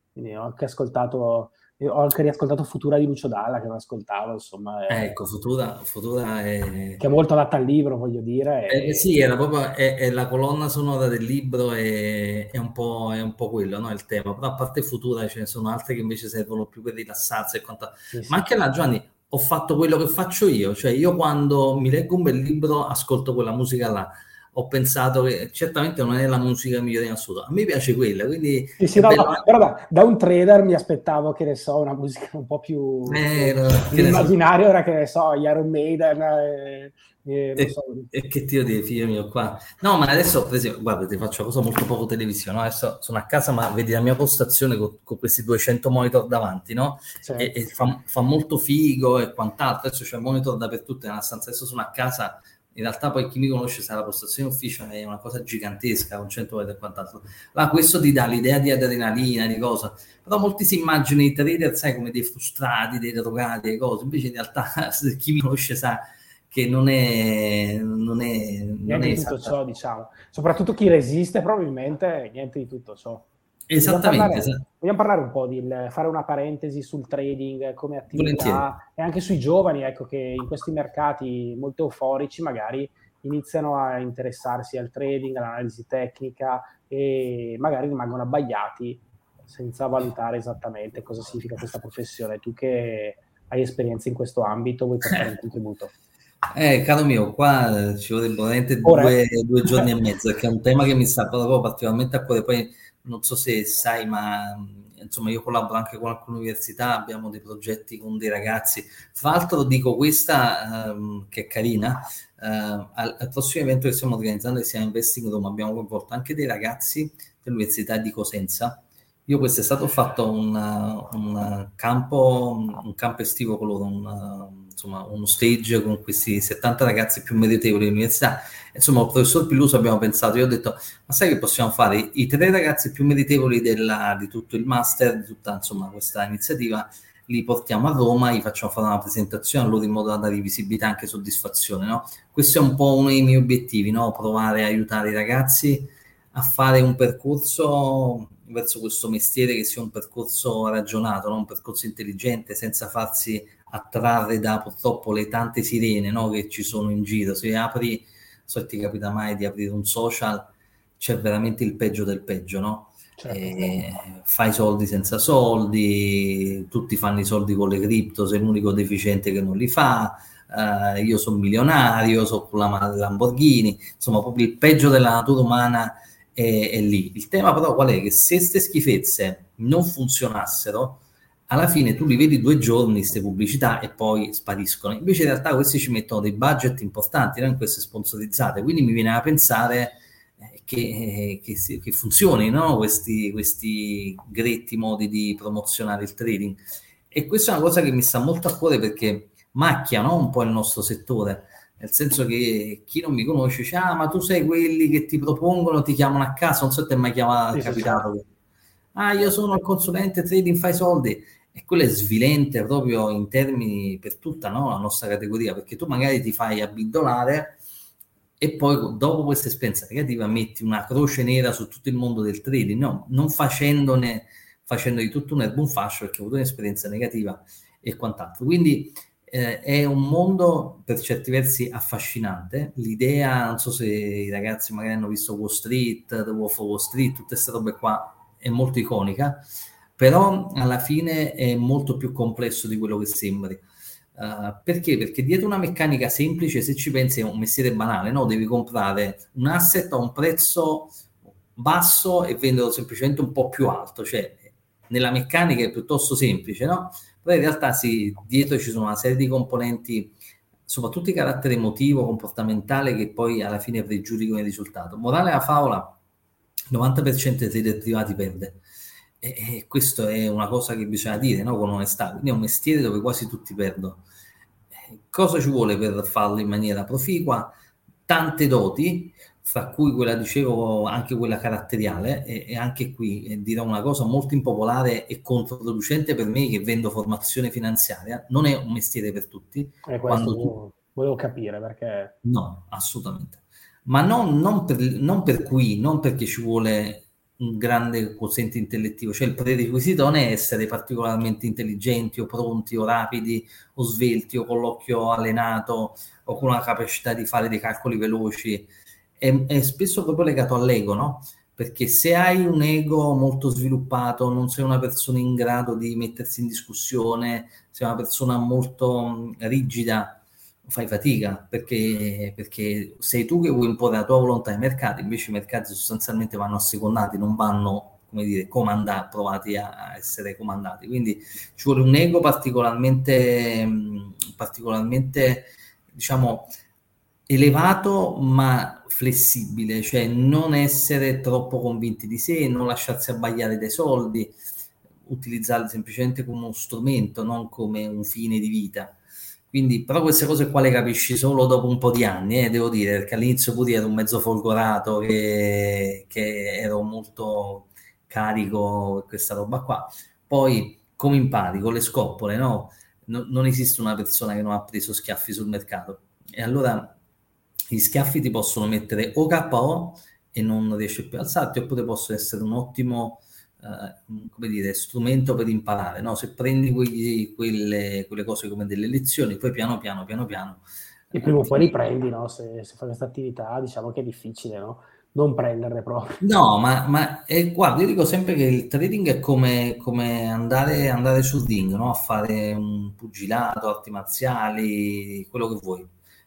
ho anche riascoltato Futura di Lucio Dalla, che non ascoltavo, insomma. Ecco, Futura è... che è molto adatta al libro, voglio dire. Sì, era proprio è la colonna sonora del libro, è un po' quello, no? Il tema. Però a parte Futura ce ne sono altre che invece servono più per rilassarsi e quant'altro. Sì. Ma anche là, Giovanni, ho fatto quello che faccio io. Cioè, io quando mi leggo un bel libro ascolto quella musica là. ho pensato che certamente non è la musica migliore in assoluto. A me piace quella, quindi... Sì, no, però da un trader mi aspettavo, che ne so, una musica un po' più... immaginario, ora che ne so, Iron Maiden... E che tiro di figlio mio qua. No, ma adesso, per esempio, guarda, ti faccio una cosa molto poco televisione, no? Adesso sono a casa, ma vedi la mia postazione con questi 200 monitor davanti, no? Certo. E fa molto figo e quant'altro. Adesso c'è monitor dappertutto nella stanza. Adesso sono a casa... In realtà poi chi mi conosce sa, la postazione ufficiale è una cosa gigantesca, con 100 metri e quant'altro. Ma questo ti dà l'idea di adrenalina, di cosa. Però molti si immaginano i trader, sai, come dei frustrati, dei drogati, dei cose. Invece in realtà chi mi conosce sa che non è di tutto ciò, diciamo. Soprattutto chi resiste probabilmente niente di tutto ciò. Esattamente. Vogliamo parlare un po' fare una parentesi sul trading come attività. Volentieri. E anche sui giovani, ecco, che in questi mercati molto euforici magari iniziano a interessarsi al trading, all'analisi tecnica e magari rimangono abbagliati senza valutare esattamente cosa significa questa professione. Tu che hai esperienza in questo ambito, vuoi portare un contributo? Caro mio, qua ci vorrebbe veramente due giorni e mezzo, che è un tema che mi sta proprio particolarmente a cuore. Poi non so se sai, ma insomma io collaboro anche con alcune università, abbiamo dei progetti con dei ragazzi. Tra l'altro dico questa, che è carina, al prossimo evento che stiamo organizzando, che si chiama Investing Room, abbiamo coinvolto anche dei ragazzi dell'Università di Cosenza. Io quest'estate ho fatto un campo estivo con loro, uno stage con questi 70 ragazzi più meritevoli dell'università. Insomma, il professor Pelluso, abbiamo pensato, io ho detto, ma sai che possiamo fare? I 3 ragazzi più meritevoli di tutto il master, di tutta questa iniziativa, li portiamo a Roma, gli facciamo fare una presentazione a loro in modo da dare visibilità e anche soddisfazione, no? Questo è un po' uno dei miei obiettivi, no? Provare a aiutare i ragazzi a fare un percorso verso questo mestiere che sia un percorso ragionato, no? Un percorso intelligente, senza farsi attrarre da purtroppo le tante sirene, no? Che ci sono in giro. Se apri, non so se ti capita mai di aprire un social, c'è veramente il peggio del peggio, no? Certo. Fai soldi senza soldi, tutti fanno i soldi con le cripto, sei l'unico deficiente che non li fa. Io sono milionario, sono con la Lamborghini, insomma proprio il peggio della natura umana è lì. Il tema però qual è? Che se ste schifezze non funzionassero, alla fine tu li vedi 2 giorni queste pubblicità e poi spariscono. Invece in realtà questi ci mettono dei budget importanti, non queste sponsorizzate, quindi mi viene a pensare che funzioni, no? questi gretti modi di promozionare il trading. E questa è una cosa che mi sta molto a cuore, perché macchia, no? Un po' il nostro settore, nel senso che chi non mi conosce dice, ma tu sei quelli che ti propongono, ti chiamano a casa, non so se ti è mai chiamato, sì, capitato, sì. Io sono il consulente trading, fai soldi, e quello è svilente proprio in termini per tutta, no? La nostra categoria, perché tu magari ti fai abbindolare e poi dopo questa esperienza negativa metti una croce nera su tutto il mondo del trading, no? Non facendo di tutto un erbo un fascio, perché ho avuto un'esperienza negativa e quant'altro. Quindi è un mondo per certi versi affascinante. L'idea, non so se i ragazzi magari hanno visto Wall Street, The Wolf of Wall Street, tutte queste robe qua, è molto iconica, però alla fine è molto più complesso di quello che sembri. Perché? Perché dietro una meccanica semplice, se ci pensi, è un mestiere banale, no? Devi comprare un asset a un prezzo basso e venderlo semplicemente un po' più alto, cioè nella meccanica è piuttosto semplice, no? Però in realtà sì, dietro ci sono una serie di componenti, soprattutto di carattere emotivo, comportamentale, che poi alla fine pregiudicano il risultato. Morale alla favola, il 90% dei trader privati perde. E questo è una cosa che bisogna dire, no? Con onestà. Quindi è un mestiere dove quasi tutti perdono. Cosa ci vuole per farlo in maniera proficua? Tante doti, fra cui quella, dicevo, anche quella caratteriale, e anche qui dirò una cosa molto impopolare e controproducente per me, che vendo formazione finanziaria, non è un mestiere per tutti. Volevo capire perché... No, assolutamente. Ma non perché ci vuole un grande quoziente intellettivo, cioè il prerequisito non è essere particolarmente intelligenti o pronti o rapidi o svelti o con l'occhio allenato o con la capacità di fare dei calcoli veloci. È spesso proprio legato all'ego, no? Perché se hai un ego molto sviluppato, non sei una persona in grado di mettersi in discussione, sei una persona molto rigida, fai fatica, perché sei tu che vuoi imporre la tua volontà ai mercati, invece i mercati sostanzialmente vanno assecondati, non vanno, come dire, provati a essere comandati. Quindi ci vuole un ego particolarmente diciamo elevato ma flessibile, cioè non essere troppo convinti di sé, non lasciarsi abbagliare dai soldi, utilizzarli semplicemente come uno strumento, non come un fine di vita. Quindi, però queste cose qua le capisci solo dopo un po' di anni, devo dire, perché all'inizio pure ero un mezzo folgorato, che ero molto carico, questa roba qua. Poi, come impari? Con le scoppole, no? Non esiste una persona che non ha preso schiaffi sul mercato. E allora gli schiaffi ti possono mettere o KO e non riesci più a alzarti, oppure possono essere un ottimo come dire, strumento per imparare, no? Se prendi quelle cose come delle lezioni, poi piano piano e prima o poi li prendi, no? Se fai questa attività, diciamo che è difficile, no? Non prenderne proprio. No, ma guarda, io dico sempre che il trading è come andare sul ring, no? A fare un pugilato, arti marziali, quello che vuoi.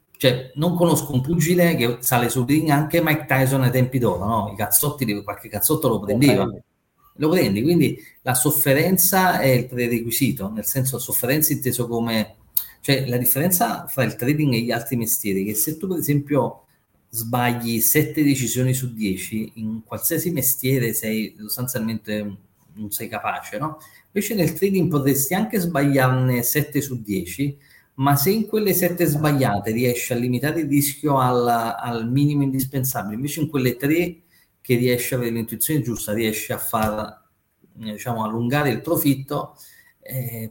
Cioè, non conosco un pugile che sale sul ring, anche Mike Tyson ai tempi d'oro, no? I cazzotti, qualche cazzotto lo prendeva. Lo prendi, quindi la sofferenza è il prerequisito, nel senso sofferenza inteso come, cioè la differenza tra il trading e gli altri mestieri, che se tu per esempio sbagli 7 decisioni su 10, in qualsiasi mestiere sei sostanzialmente, non sei capace, no? Invece nel trading potresti anche sbagliarne 7 su 10, ma se in quelle 7 sbagliate riesci a limitare il rischio al minimo indispensabile, invece in quelle 3 che riesce a avere l'intuizione giusta, riesce a far, diciamo, allungare il profitto,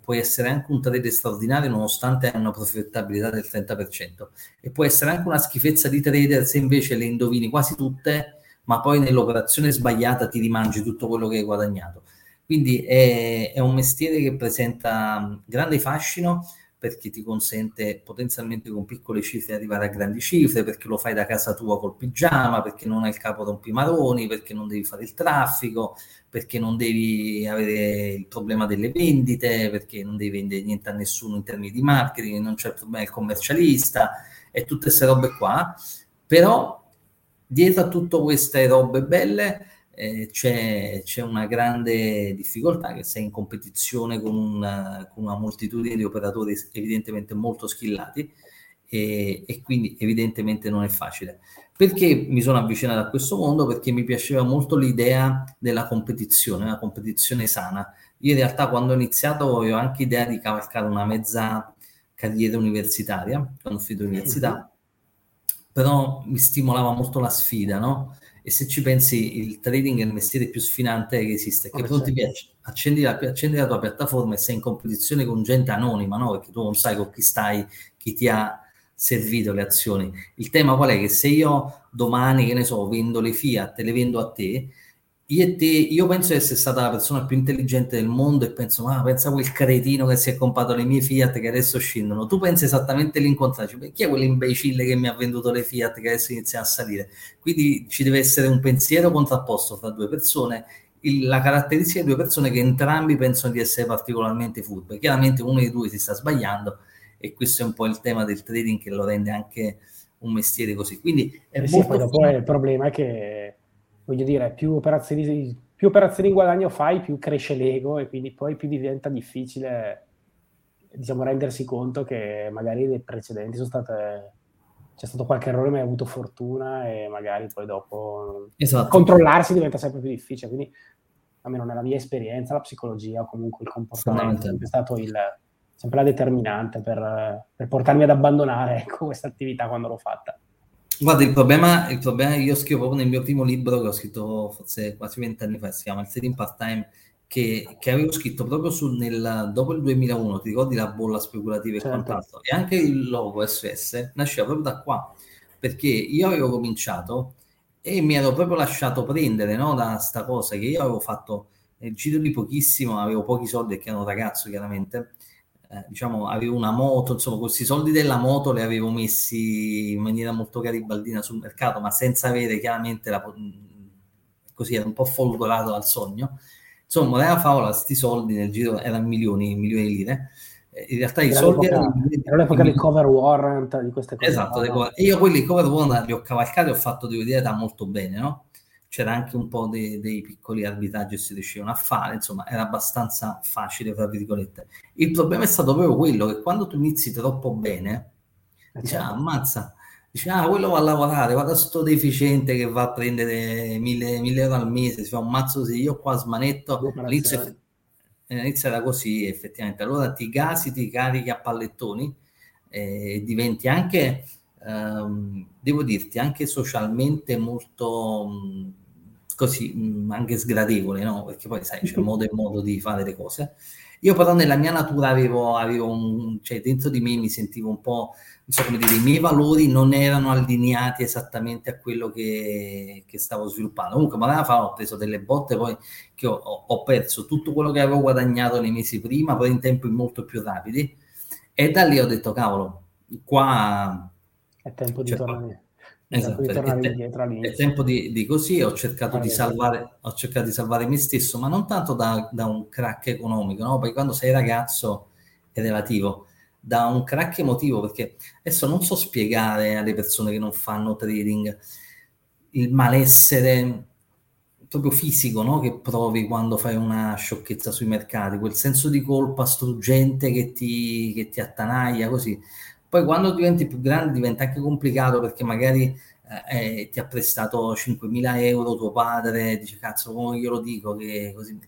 puoi essere anche un trader straordinario nonostante hai una profittabilità del 30%, e può essere anche una schifezza di trader se invece le indovini quasi tutte, ma poi nell'operazione sbagliata ti rimangi tutto quello che hai guadagnato. Quindi è un mestiere che presenta grande fascino, perché ti consente potenzialmente con piccole cifre arrivare a grandi cifre, perché lo fai da casa tua col pigiama, perché non hai il capo rompimaroni, perché non devi fare il traffico, perché non devi avere il problema delle vendite, perché non devi vendere niente a nessuno in termini di marketing, non c'è il problema del commercialista e tutte queste robe qua. Però dietro a tutte queste robe belle c'è una grande difficoltà, che sei in competizione con una moltitudine di operatori evidentemente molto skillati, e quindi evidentemente non è facile. Perché mi sono avvicinato a questo mondo? Perché mi piaceva molto l'idea della competizione, una competizione sana. Io in realtà quando ho iniziato avevo anche idea di cavalcare una mezza carriera universitaria, quando ho finito l'università, però mi stimolava molto la sfida, no? E se ci pensi, il trading è il mestiere più sfinante che esiste, che non ti piace, accendi la tua piattaforma e sei in competizione con gente anonima, no? Perché tu non sai con chi stai, chi ti ha servito le azioni. Il tema qual è? Che se io domani, che ne so, vendo le Fiat, le vendo a te, io penso di essere stata la persona più intelligente del mondo e penso, ma pensa a quel cretino che si è comprato le mie Fiat che adesso scendono. Tu pensi esattamente l'incontrario, chi è quell'imbecille che mi ha venduto le Fiat che adesso inizia a salire? Quindi ci deve essere un pensiero contrapposto fra due persone, la caratteristica di due persone che entrambi pensano di essere particolarmente furbe. Chiaramente uno dei due si sta sbagliando, e questo è un po' il tema del trading che lo rende anche un mestiere così. Quindi è molto dopo è il problema che... Voglio dire, più operazioni in guadagno fai, più cresce l'ego, e quindi poi più diventa difficile, diciamo, rendersi conto che magari nei precedenti c'è stato qualche errore, ma hai avuto fortuna, e magari poi dopo controllarsi diventa sempre più difficile. Quindi, almeno nella mia esperienza, la psicologia o comunque il comportamento è stato sempre la determinante per portarmi ad abbandonare, ecco, questa attività quando l'ho fatta. Guarda, il problema io scrivo proprio nel mio primo libro, che ho scritto forse quasi 20 anni fa, si chiama Il Trading Part Time, che avevo scritto proprio dopo il 2001, ti ricordi la bolla speculativa e quant'altro? E anche il logo SOS nasceva proprio da qua, perché io avevo cominciato e mi ero proprio lasciato prendere, no, da sta cosa che io avevo fatto nel giro di pochissimo, avevo pochi soldi perché ero un ragazzo chiaramente, diciamo avevo una moto, insomma questi soldi della moto li avevo messi in maniera molto garibaldina sul mercato, ma senza avere chiaramente così era un po' folgorato dal sogno, insomma era favola, sti soldi nel giro erano milioni di lire, in realtà i soldi erano all'epoca dei cover warrant, di queste cose. Esatto, no? E io quelli cover warrant li ho cavalcati e ho fatto due idee da molto bene, no? C'era anche un po' dei piccoli arbitraggi che si riuscivano a fare, insomma, era abbastanza facile, fra virgolette. Il problema è stato proprio quello, che quando tu inizi troppo bene, dici, certo. Ammazza, dici, quello va a lavorare, guarda sto deficiente che va a prendere 1.000 euro al mese, si fa un mazzo, sì, io qua smanetto, all'inizio era così, effettivamente. Allora ti gasi, ti carichi a pallettoni e diventi anche, devo dirti, anche socialmente molto... così anche sgradevole, no? Perché poi sai c'è modo e modo di fare le cose. Io però nella mia natura avevo cioè dentro di me mi sentivo un po', non so come dire, i miei valori non erano allineati esattamente a quello che stavo sviluppando. Comunque ma ho preso delle botte poi che ho perso tutto quello che avevo guadagnato nei mesi prima, poi in tempi molto più rapidi, e da lì ho detto cavolo, qua è tempo di tornare. Esatto, è tempo di così. Ho cercato di salvare me stesso, ma non tanto da un crack economico, no? Perché quando sei ragazzo è relativo, da un crack emotivo, perché adesso non so spiegare alle persone che non fanno trading il malessere proprio fisico, no? Che provi quando fai una sciocchezza sui mercati, quel senso di colpa struggente che ti attanaglia così. Poi quando diventi più grande diventa anche complicato, perché magari ti ha prestato 5.000 euro tuo padre, dice cazzo, come glielo dico che così.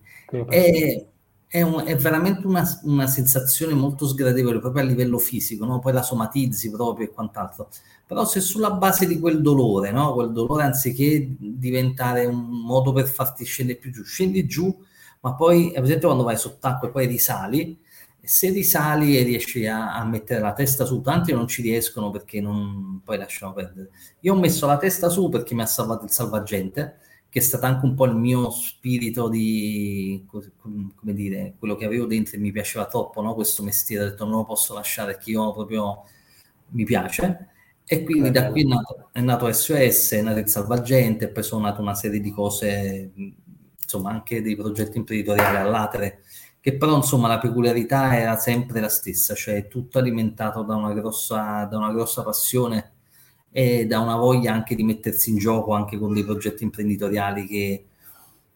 È veramente una sensazione molto sgradevole proprio a livello fisico, no? Poi la somatizzi proprio e quant'altro. Però se sulla base di quel dolore, no? Quel dolore anziché diventare un modo per farti scendere più giù, scendi giù, ma poi, per esempio, quando vai sott'acqua e poi risali, se risali e riesci a mettere la testa su, tanti non ci riescono perché non, poi lasciano perdere. Io ho messo la testa su perché mi ha salvato il salvagente, che è stato anche un po' il mio spirito di, come dire, quello che avevo dentro e mi piaceva troppo, no? Questo mestiere, ho detto non lo posso lasciare, che io proprio mi piace, e quindi da qui è nato SOS, è nato il salvagente, poi sono nata una serie di cose, insomma anche dei progetti imprenditoriali all'atere, che però insomma la peculiarità era sempre la stessa, cioè tutto alimentato da una grossa passione e da una voglia anche di mettersi in gioco anche con dei progetti imprenditoriali che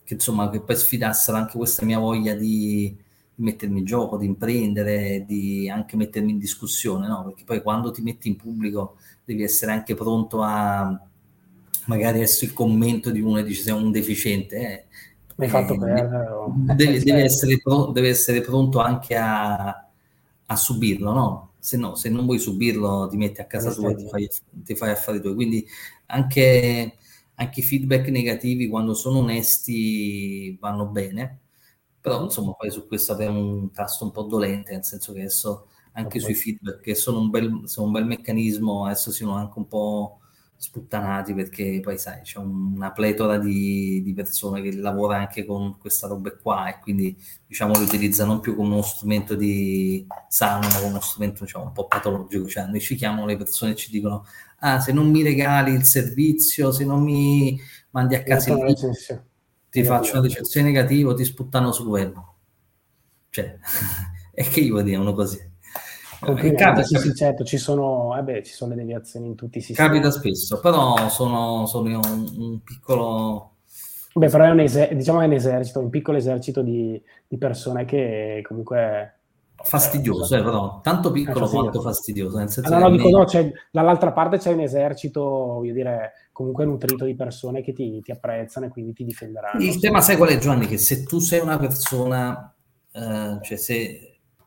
insomma che poi sfidassero anche questa mia voglia di mettermi in gioco, di imprendere, di anche mettermi in discussione, no? Perché poi quando ti metti in pubblico devi essere anche pronto a magari adesso il commento di uno e dice sei un deficiente, fatto per... deve essere pronto anche a subirlo, no? Se non vuoi subirlo ti metti a casa tua e ti fai affari tuoi. Quindi anche i feedback negativi, quando sono onesti, vanno bene, però insomma poi su questo abbiamo un tasto un po' dolente, nel senso che adesso anche sui feedback, che sono un bel meccanismo, adesso sono anche un po' sputtanati, perché poi sai c'è una pletora di persone che lavora anche con questa roba qua, e quindi diciamo lo utilizza non più come uno strumento di sano, ma come uno strumento diciamo un po' patologico. Cioè noi ci chiamano le persone e ci dicono se non mi regali il servizio, se non mi mandi a casa ti faccio una recensione negativa, ti sputtano sul web, cioè e che io dicono così. Sì, certo, ci sono le deviazioni in tutti i sistemi. Capita spesso, però sono un piccolo... però è un esercito, un piccolo esercito di persone che comunque... Fastidioso, però, tanto piccolo quanto fastidioso. Nel senso dall'altra parte c'è un esercito, voglio dire, comunque nutrito di persone che ti apprezzano e quindi ti difenderanno. Il tema sai qual è, Giovanni? Che se tu sei una persona... cioè se...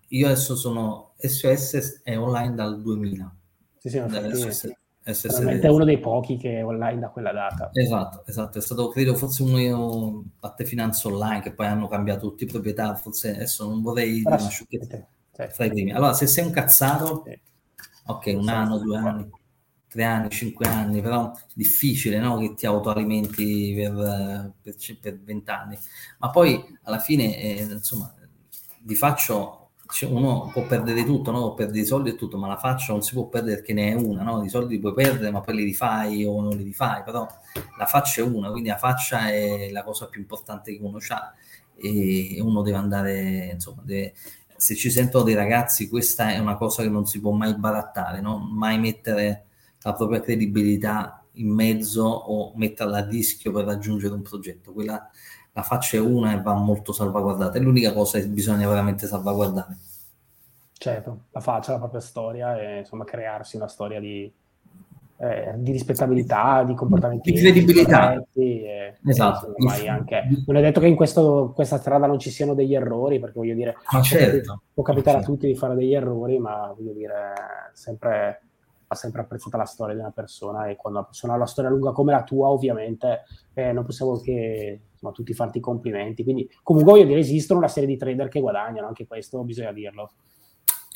Io adesso sono SOS è online dal 2000. Sì, veramente è uno dei pochi che è online da quella data. Esatto, è stato credo forse uno parte Finanza Online, che poi hanno cambiato tutti i proprietari, forse adesso non vorrei dire una sciocchezza fra i primi. Allora, se sei un cazzaro, ok, un anno, 2 anni, 3 anni, 5 anni, però è difficile, no? Che ti autoalimenti per 20 anni. Ma poi alla fine, insomma, di faccio... Cioè uno può perdere tutto, no? Può perdere i soldi e tutto, ma la faccia non si può perdere, perché ne è una, no? I soldi li puoi perdere, ma poi li rifai o non li rifai, però la faccia è una, quindi la faccia è la cosa più importante che uno ha, e uno deve andare, insomma, se ci sentono dei ragazzi, questa è una cosa che non si può mai barattare, no? Mai mettere la propria credibilità in mezzo o metterla a rischio per raggiungere un progetto. Quella la faccia è una e va molto salvaguardata, è l'unica cosa che bisogna veramente salvaguardare. Certo, la faccia, la propria storia e insomma crearsi una storia di rispettabilità, di comportamenti, di credibilità, esatto. Mai anche. Non è detto che in questa strada non ci siano degli errori, perché voglio dire, certo, può capitare a tutti di fare degli errori, ma voglio dire, sempre va sempre apprezzata la storia di una persona, e quando una persona ha una storia lunga come la tua, ovviamente non possiamo che insomma, tutti farti complimenti. Quindi comunque voglio dire, esistono una serie di trader che guadagnano, anche questo bisogna dirlo.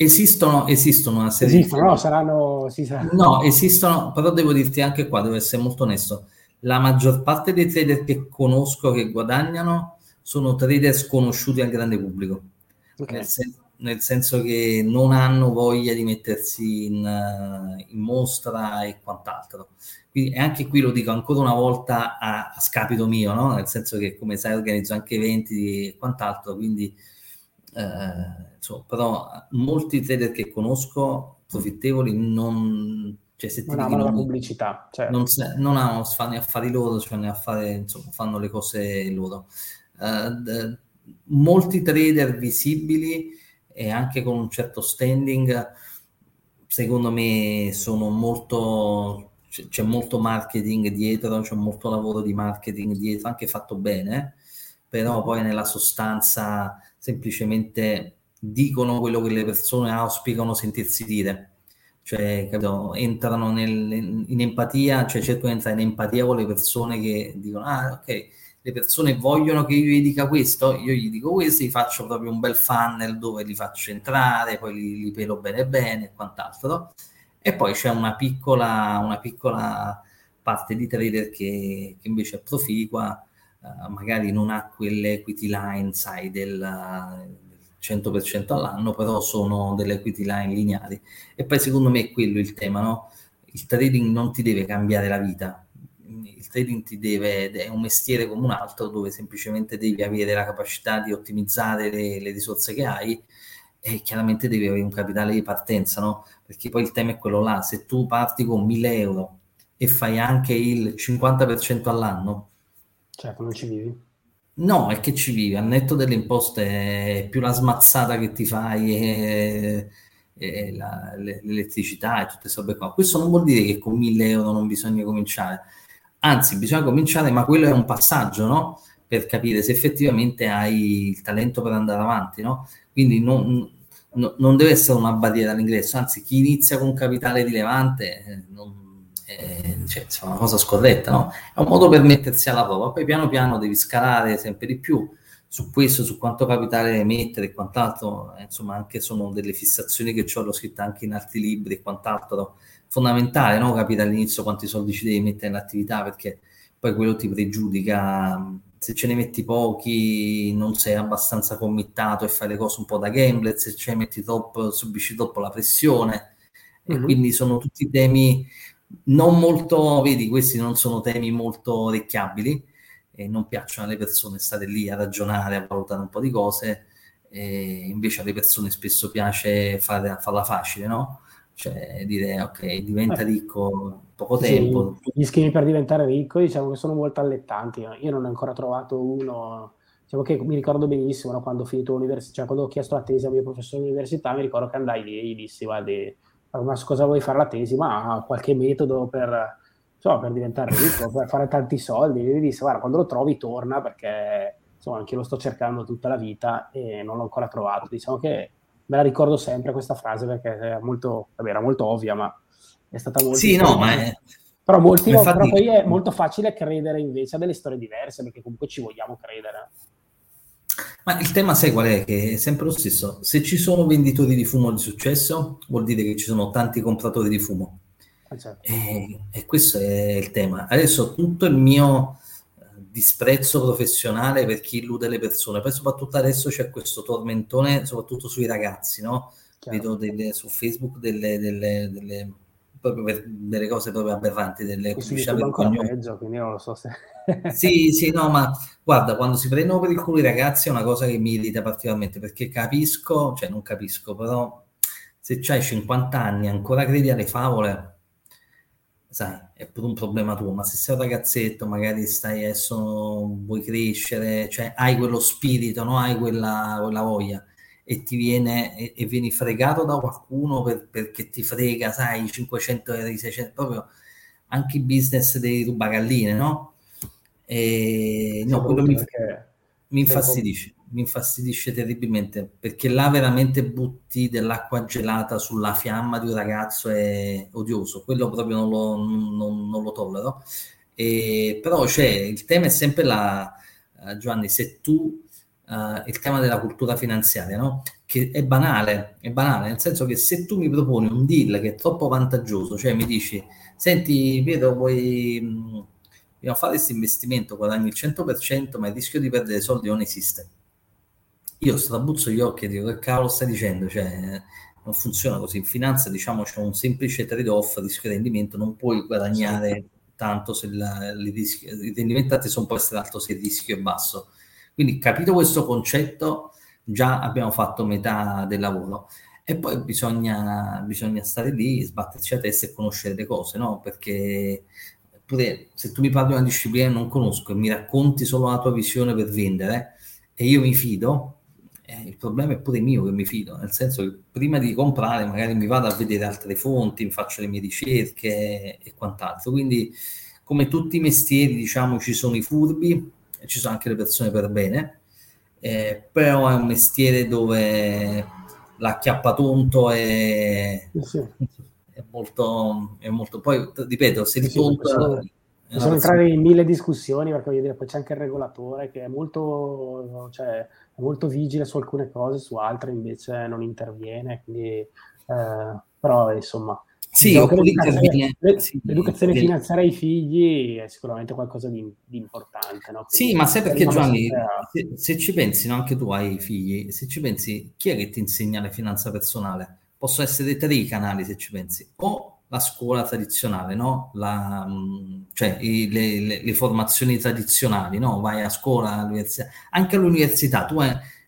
Esistono una serie di... No, saranno. No, esistono, però devo dirti anche qua, devo essere molto onesto, la maggior parte dei trader che conosco che guadagnano sono trader sconosciuti al grande pubblico, okay. Nel senso che non hanno voglia di mettersi in mostra e quant'altro. Quindi anche qui lo dico ancora una volta a scapito mio, no? Nel senso che, come sai, organizzo anche eventi e quant'altro, quindi... però molti trader che conosco profittevoli non, cioè, se non amano la pubblicità, certo. non hanno fanno gli affari loro, fanno le cose loro. Molti trader visibili e anche con un certo standing, secondo me sono molto, c'è molto marketing dietro, c'è molto lavoro di marketing dietro, anche fatto bene, però poi nella sostanza semplicemente dicono quello che le persone auspicano sentirsi dire, cioè, capito? Entrano in empatia, cioè cercano di entrare in empatia con le persone che dicono: ah, ok, le persone vogliono che io gli dica questo, io gli dico questo, gli faccio proprio un bel funnel dove li faccio entrare, poi li pelo bene bene e quant'altro. E poi c'è una piccola parte di trader che invece è proficua, magari non ha quelle equity line, sai, del 100% all'anno, però sono delle equity line lineari. E poi secondo me è quello il tema, no? Il trading non ti deve cambiare la vita, il trading è un mestiere come un altro, dove semplicemente devi avere la capacità di ottimizzare le risorse che hai, e chiaramente devi avere un capitale di partenza, no? Perché poi il tema è quello là: se tu parti con 1.000 euro e fai anche il 50% all'anno, cioè, come ci vivi? No, è che ci vivi, al netto delle imposte, più la smazzata che ti fai e l'elettricità e tutte queste robe qua. Questo non vuol dire che con 1.000 euro non bisogna cominciare, anzi bisogna cominciare, ma quello è un passaggio, no? Per capire se effettivamente hai il talento per andare avanti, no? Quindi non deve essere una barriera all'ingresso, anzi chi inizia con capitale rilevante non... cioè, è una cosa scorretta, no? È un modo per mettersi alla prova, poi piano piano devi scalare sempre di più su questo, su quanto capitale mettere e quant'altro. Insomma, anche sono delle fissazioni che ho, l'ho scritta anche in altri libri e quant'altro. Fondamentale, no? Capire all'inizio quanti soldi ci devi mettere nell'attività, perché poi quello ti pregiudica. Se ce ne metti pochi non sei abbastanza committato e fai le cose un po' da gambler, se ce ne metti troppo subisci troppo la pressione, e quindi sono tutti temi non molto, vedi, questi non sono temi molto orecchiabili e non piacciono alle persone stare lì a ragionare, a valutare un po' di cose, e invece alle persone spesso piace farla facile, no? Cioè dire ok, diventa ricco poco tempo. Gli schemi per diventare ricco, diciamo che sono molto allettanti. Io non ho ancora trovato uno, diciamo che mi ricordo benissimo, no? Quando ho finito l'università, cioè quando ho chiesto la tesi al mio professore all'università, mi ricordo che andai lì e gli dissi: guarda, ma cosa vuoi fare la tesi? Ma qualche metodo per diventare ricco, per fare tanti soldi. E mi disse: guarda, quando lo trovi torna, perché insomma anche io lo sto cercando tutta la vita e non l'ho ancora trovato. Diciamo che me la ricordo sempre questa frase, perché era molto ovvia, ma è stata molto... Sì, no, ma è... Però poi è molto facile credere invece a delle storie diverse, perché comunque ci vogliamo credere. Ma il tema, sai qual è? Che è sempre lo stesso. Se ci sono venditori di fumo di successo, vuol dire che ci sono tanti compratori di fumo. Certo. E questo è il tema. Adesso tutto il mio disprezzo professionale per chi illude le persone. Poi soprattutto adesso c'è questo tormentone, soprattutto sui ragazzi, no? Chiaro. Vedo su Facebook delle proprio per delle cose proprio aberranti, delle peggio, quindi io non lo so se sì no, ma guarda, quando si prendono per il culo i ragazzi è una cosa che mi irrita particolarmente, perché capisco, cioè non capisco, però se c'hai 50 anni ancora credi alle favole, sai, è pure un problema tuo, ma se sei un ragazzetto, magari stai adesso, vuoi crescere, cioè hai quello spirito, no? Hai quella voglia e ti viene e vieni fregato da qualcuno perché ti frega, sai, 500 euro, 600, proprio anche i business dei rubagalline, no? E, no, quello mi infastidisce terribilmente, perché là veramente butti dell'acqua gelata sulla fiamma di un ragazzo, è odioso, quello proprio non lo tollero. E, però c'è, il tema è sempre Giovanni, se tu il tema della cultura finanziaria, no? Che è banale, nel senso che se tu mi proponi un deal che è troppo vantaggioso, cioè mi dici, senti Pietro, vuoi fare questo investimento, guadagni il 100%, ma il rischio di perdere soldi non esiste, io strabuzzo gli occhi e dico, che cavolo stai dicendo, cioè non funziona così in finanza, diciamo c'è un semplice trade-off, rischio e rendimento, non puoi guadagnare tanto se i rendimenti sono poi alto se il rischio è basso, quindi capito questo concetto già abbiamo fatto metà del lavoro. E poi bisogna stare lì, sbatterci la testa e conoscere le cose, no? Perché se tu mi parli di una disciplina che non conosco e mi racconti solo la tua visione per vendere e io mi fido, il problema è pure mio che mi fido, nel senso che prima di comprare magari mi vado a vedere altre fonti, mi faccio le mie ricerche e quant'altro, quindi come tutti i mestieri, diciamo, ci sono i furbi e ci sono anche le persone per bene, però è un mestiere dove l'acchiappatonto è molto, poi ripeto, se riconta possono entrare in mille discussioni, perché voglio dire, poi c'è anche il regolatore che è molto vigile su alcune cose, su altre invece non interviene, quindi però insomma sì, l'educazione finanziaria ai figli è sicuramente qualcosa di importante, no? Sì, ma sai perché, Giovanni, se ci pensi, no, anche tu hai figli, se ci pensi, chi è che ti insegna la finanza personale? Possono essere 3 i canali, se ci pensi, o la scuola tradizionale, no? Le formazioni tradizionali, no? Vai a scuola, all'università. Anche all'università,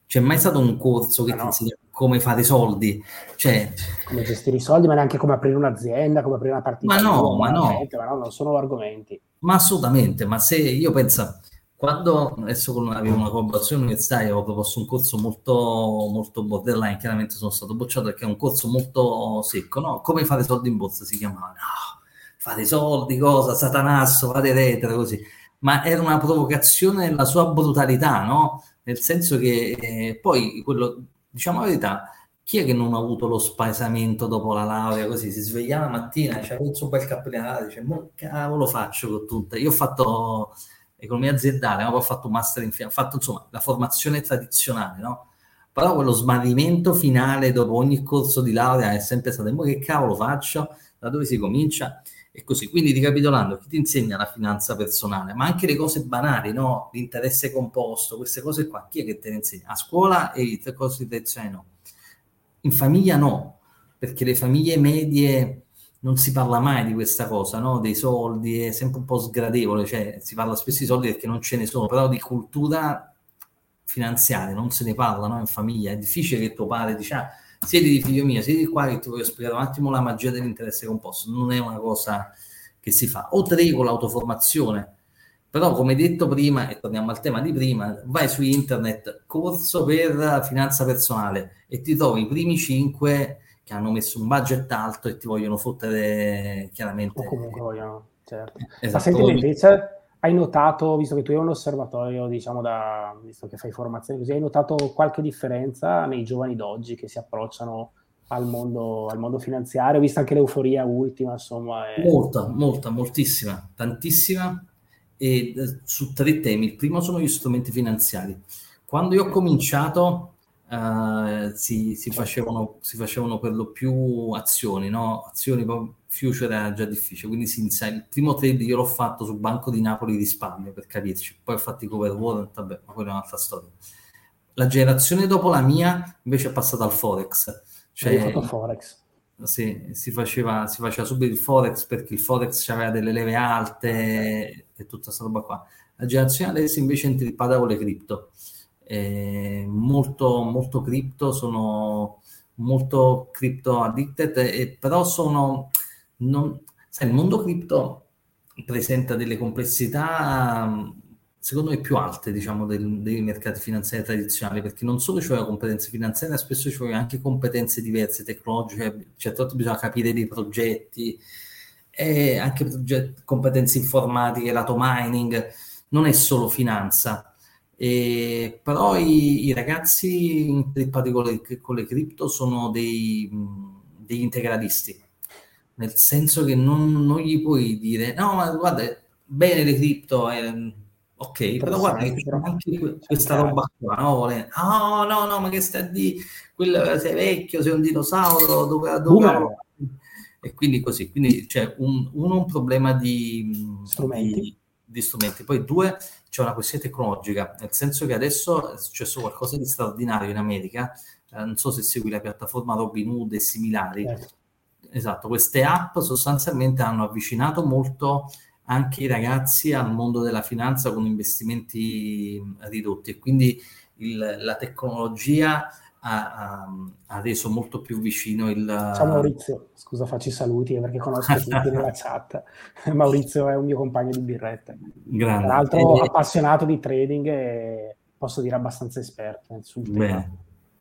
c'è mai stato un corso che ti insegna come fare i soldi? Cioè, come gestire i soldi, ma neanche come aprire un'azienda, come aprire una partita. Ma no, non sono argomenti. Ma assolutamente, ma se io penso, quando adesso avevo una collaborazione universitaria, avevo proposto un corso molto, molto borderline, chiaramente sono stato bocciato perché è un corso molto secco, no? Come fare soldi in borsa si chiamava, no, fare soldi, cosa, satanasso, fare retro, così. Ma era una provocazione nella sua brutalità, no? Nel senso che poi, quello, diciamo la verità, chi è che non ha avuto lo spaesamento dopo la laurea, così, si svegliava la mattina, c'era un bel cappellino, dice, ma cavolo faccio con tutto, io ho fatto economia aziendale, ho fatto un master in finanza, ho fatto insomma la formazione tradizionale, no? Però quello smarrimento finale dopo ogni corso di laurea è sempre stato, ma che cavolo faccio, da dove si comincia? E così, quindi ricapitolando, chi ti insegna la finanza personale, ma anche le cose banali, no? L'interesse composto, queste cose qua, chi è che te le insegna? A scuola e i corsi tradizionali no. In famiglia no, perché le famiglie medie non si parla mai di questa cosa, no? Dei soldi, è sempre un po' sgradevole, cioè si parla spesso di soldi perché non ce ne sono, però di cultura finanziaria non se ne parla, no? In famiglia è difficile che tuo padre dice, ah, siediti figlio mio, siediti qua che ti voglio spiegare un attimo la magia dell'interesse composto, non è una cosa che si fa, o te con l'autoformazione, però come detto prima, e torniamo al tema di prima, vai su internet, corso per finanza personale, e ti trovi i primi 5 che hanno messo un budget alto e ti vogliono fottere, chiaramente. O comunque vogliono, certo. Esatto. Ma senti, invece, hai notato, visto che tu hai un osservatorio, diciamo, visto che fai formazione così, hai notato qualche differenza nei giovani d'oggi che si approcciano al mondo finanziario? Ho visto anche l'euforia ultima, insomma. Moltissima, tantissima, e su 3 temi. Il primo sono gli strumenti finanziari. Quando io ho cominciato si facevano per lo più azioni, no? Azioni future era già difficile, quindi il primo trade io l'ho fatto su Banco di Napoli Risparmio, per capirci, poi ho fatto i cover warrant, vabbè, ma quella è un'altra storia. La generazione dopo la mia invece è passata al Forex, cioè, Sì, si faceva subito il Forex perché il Forex aveva delle leve alte e tutta questa roba qua. La generazione adesso invece è intrippata con le cripto, molto cripto, sono molto cripto addicted, però sono il mondo cripto presenta delle complessità secondo me più alte, diciamo, dei mercati finanziari tradizionali, perché non solo ci vogliono competenze finanziarie, ma spesso ci vogliono anche competenze diverse, tecnologiche, certo bisogna capire dei progetti, e anche competenze informatiche, lato mining, non è solo finanza. E però i ragazzi intrippati con le cripto sono degli integralisti, nel senso che non gli puoi dire no, ma guarda, bene le cripto, ok, però guarda che c'è anche questa roba qua, no? Oh, no, ma che stai a dire? Sei vecchio, sei un dinosauro, dove? E quindi così. Quindi c'è un problema di strumenti. Di strumenti. Poi due, c'è una questione tecnologica, nel senso che adesso è successo qualcosa di straordinario in America, non so se segui la piattaforma Robinhood e similari. Certo. Esatto, queste app sostanzialmente hanno avvicinato molto anche i ragazzi al mondo della finanza con investimenti ridotti, e quindi la tecnologia ha reso molto più vicino il... Ciao Maurizio, scusa, faccio i saluti perché conosco tutti nella chat. Maurizio è un mio compagno di birretta, grande. Tra l'altro appassionato di trading e posso dire abbastanza esperto sul tema.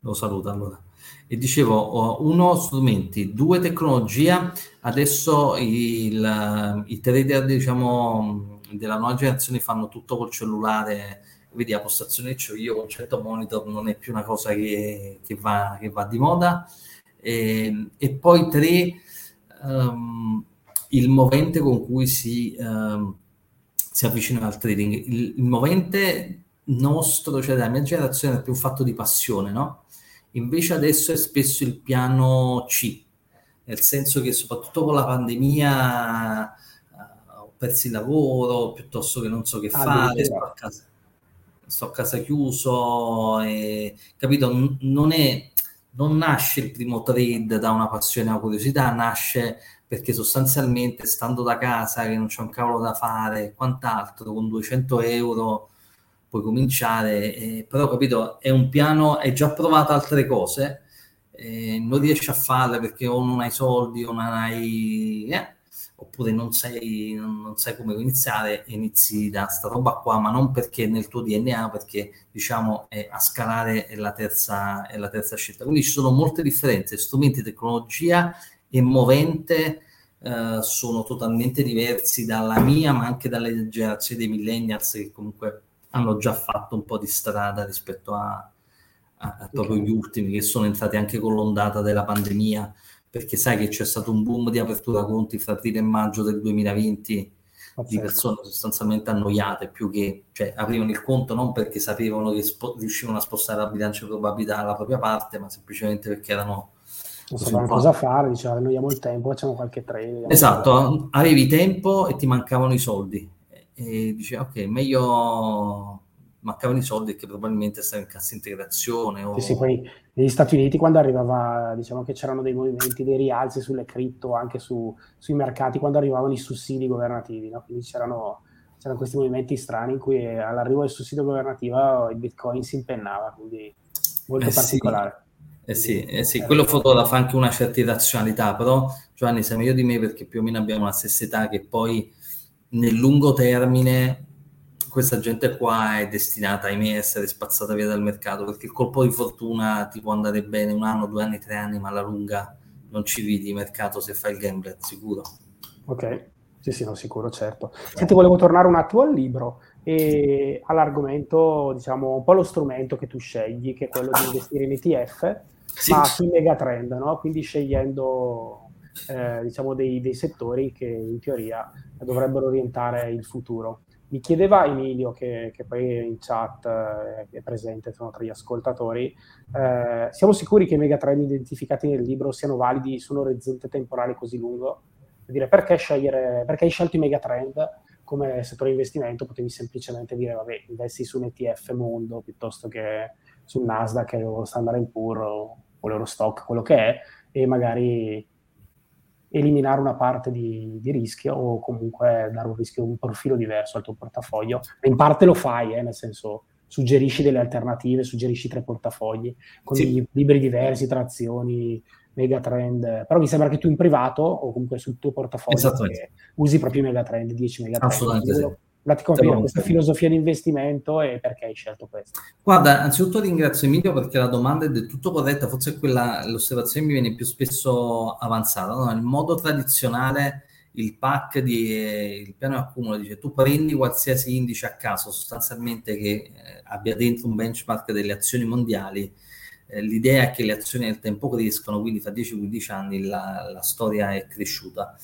Lo saluto allora. E dicevo, uno, strumenti, due, tecnologia. Adesso i trader, diciamo, della nuova generazione fanno tutto col cellulare, vedi la postazione che ho io con 100 monitor non è più una cosa che va di moda. E poi tre, il movente con cui si avvicina al trading. Il movente nostro, cioè della mia generazione, è più fatto di passione, no? Invece adesso è spesso il piano C, nel senso che soprattutto con la pandemia ho perso il lavoro, piuttosto che non so che fare, sto a casa chiuso, capito? Non nasce il primo trade da una passione o una curiosità, nasce perché sostanzialmente stando da casa, che non c'è un cavolo da fare e quant'altro, con 200 euro... puoi cominciare, però capito, è un piano, hai già provato altre cose, non riesci a farle perché o non hai soldi o non hai, oppure non sai come iniziare, e inizi da sta roba qua, ma non perché è nel tuo DNA, perché diciamo a scalare è la terza scelta. Quindi ci sono molte differenze, strumenti, tecnologia e movente sono totalmente diversi dalla mia, ma anche dalle generazioni dei millennials, che comunque hanno già fatto un po' di strada rispetto a proprio gli ultimi, che sono entrati anche con l'ondata della pandemia, perché sai che c'è stato un boom di apertura conti fra aprile e maggio del 2020, di persone sostanzialmente annoiate, più che, cioè, aprivano il conto non perché sapevano che riuscivano a spostare la bilancia probabilità alla propria parte, ma semplicemente perché erano... non sapevano cosa fare, dicevano annoiamo il tempo, facciamo qualche trade. Esatto, avevi tempo e ti mancavano i soldi. E dice ok, meglio mancavano i soldi che probabilmente stare in cassa integrazione o... Sì, poi negli Stati Uniti quando arrivava, diciamo che c'erano dei movimenti, dei rialzi sulle cripto, anche sui mercati, quando arrivavano i sussidi governativi, no? Quindi c'erano questi movimenti strani in cui all'arrivo del sussidio governativo il bitcoin si impennava, quindi molto particolare. Sì, quello fotografa anche una certa irrazionalità, però Giovanni sei meglio di me perché più o meno abbiamo la stessa età, che poi nel lungo termine questa gente qua è destinata, ahimè, a essere spazzata via dal mercato, perché il colpo di fortuna ti può andare bene 1 anno, 2 anni, 3 anni, ma alla lunga non ci vedi il mercato se fai il gambler, sicuro. Ok, sì, no, sicuro, certo. Senti, volevo tornare un attimo al libro e all'argomento, diciamo, un po' lo strumento che tu scegli, che è quello di investire in ETF, sì, ma sui megatrend, no? Quindi scegliendo... diciamo dei settori che in teoria dovrebbero orientare il futuro. Mi chiedeva Emilio, che poi in chat è presente, sono tra gli ascoltatori, siamo sicuri che i megatrend identificati nel libro siano validi su un orizzonte temporale così lungo? Vuol dire, perché hai scelto i megatrend come settore di investimento? Potevi semplicemente dire vabbè, investi su un ETF mondo piuttosto che sul Nasdaq o Standard & Poor's o l'Eurostock, quello che è, e magari eliminare una parte di rischio o comunque dare un rischio, un profilo diverso al tuo portafoglio. In parte lo fai, nel senso suggerisci delle alternative, suggerisci 3 portafogli con libri diversi, tra azioni, megatrend, però mi sembra che tu in privato o comunque sul tuo portafoglio usi proprio i megatrend, 10 megatrend. Assolutamente sì. Praticamente questa filosofia di investimento e perché hai scelto questo? Guarda, anzitutto ringrazio Emilio perché la domanda è del tutto corretta, forse quella, l'osservazione mi viene più spesso avanzata. No? Nel modo tradizionale il PAC, il piano di accumulo, dice tu prendi qualsiasi indice a caso, sostanzialmente che abbia dentro un benchmark delle azioni mondiali. L'idea è che le azioni nel tempo crescono, quindi fra 10-15 anni la storia è cresciuta.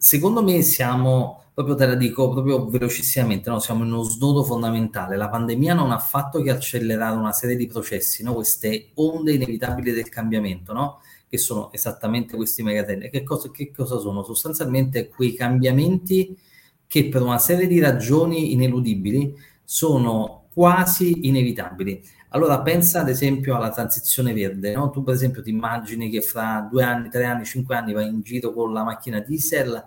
Secondo me siamo, proprio te la dico proprio velocissimamente, no? Siamo in uno snodo fondamentale. La pandemia non ha fatto che accelerare una serie di processi, no? Queste onde inevitabili del cambiamento, no? Che sono esattamente questi megatrend. Che cosa sono? Sostanzialmente quei cambiamenti che per una serie di ragioni ineludibili sono quasi inevitabili. Allora pensa ad esempio alla transizione verde, no? Tu per esempio ti immagini che fra 2 anni, 3 anni, 5 anni vai in giro con la macchina diesel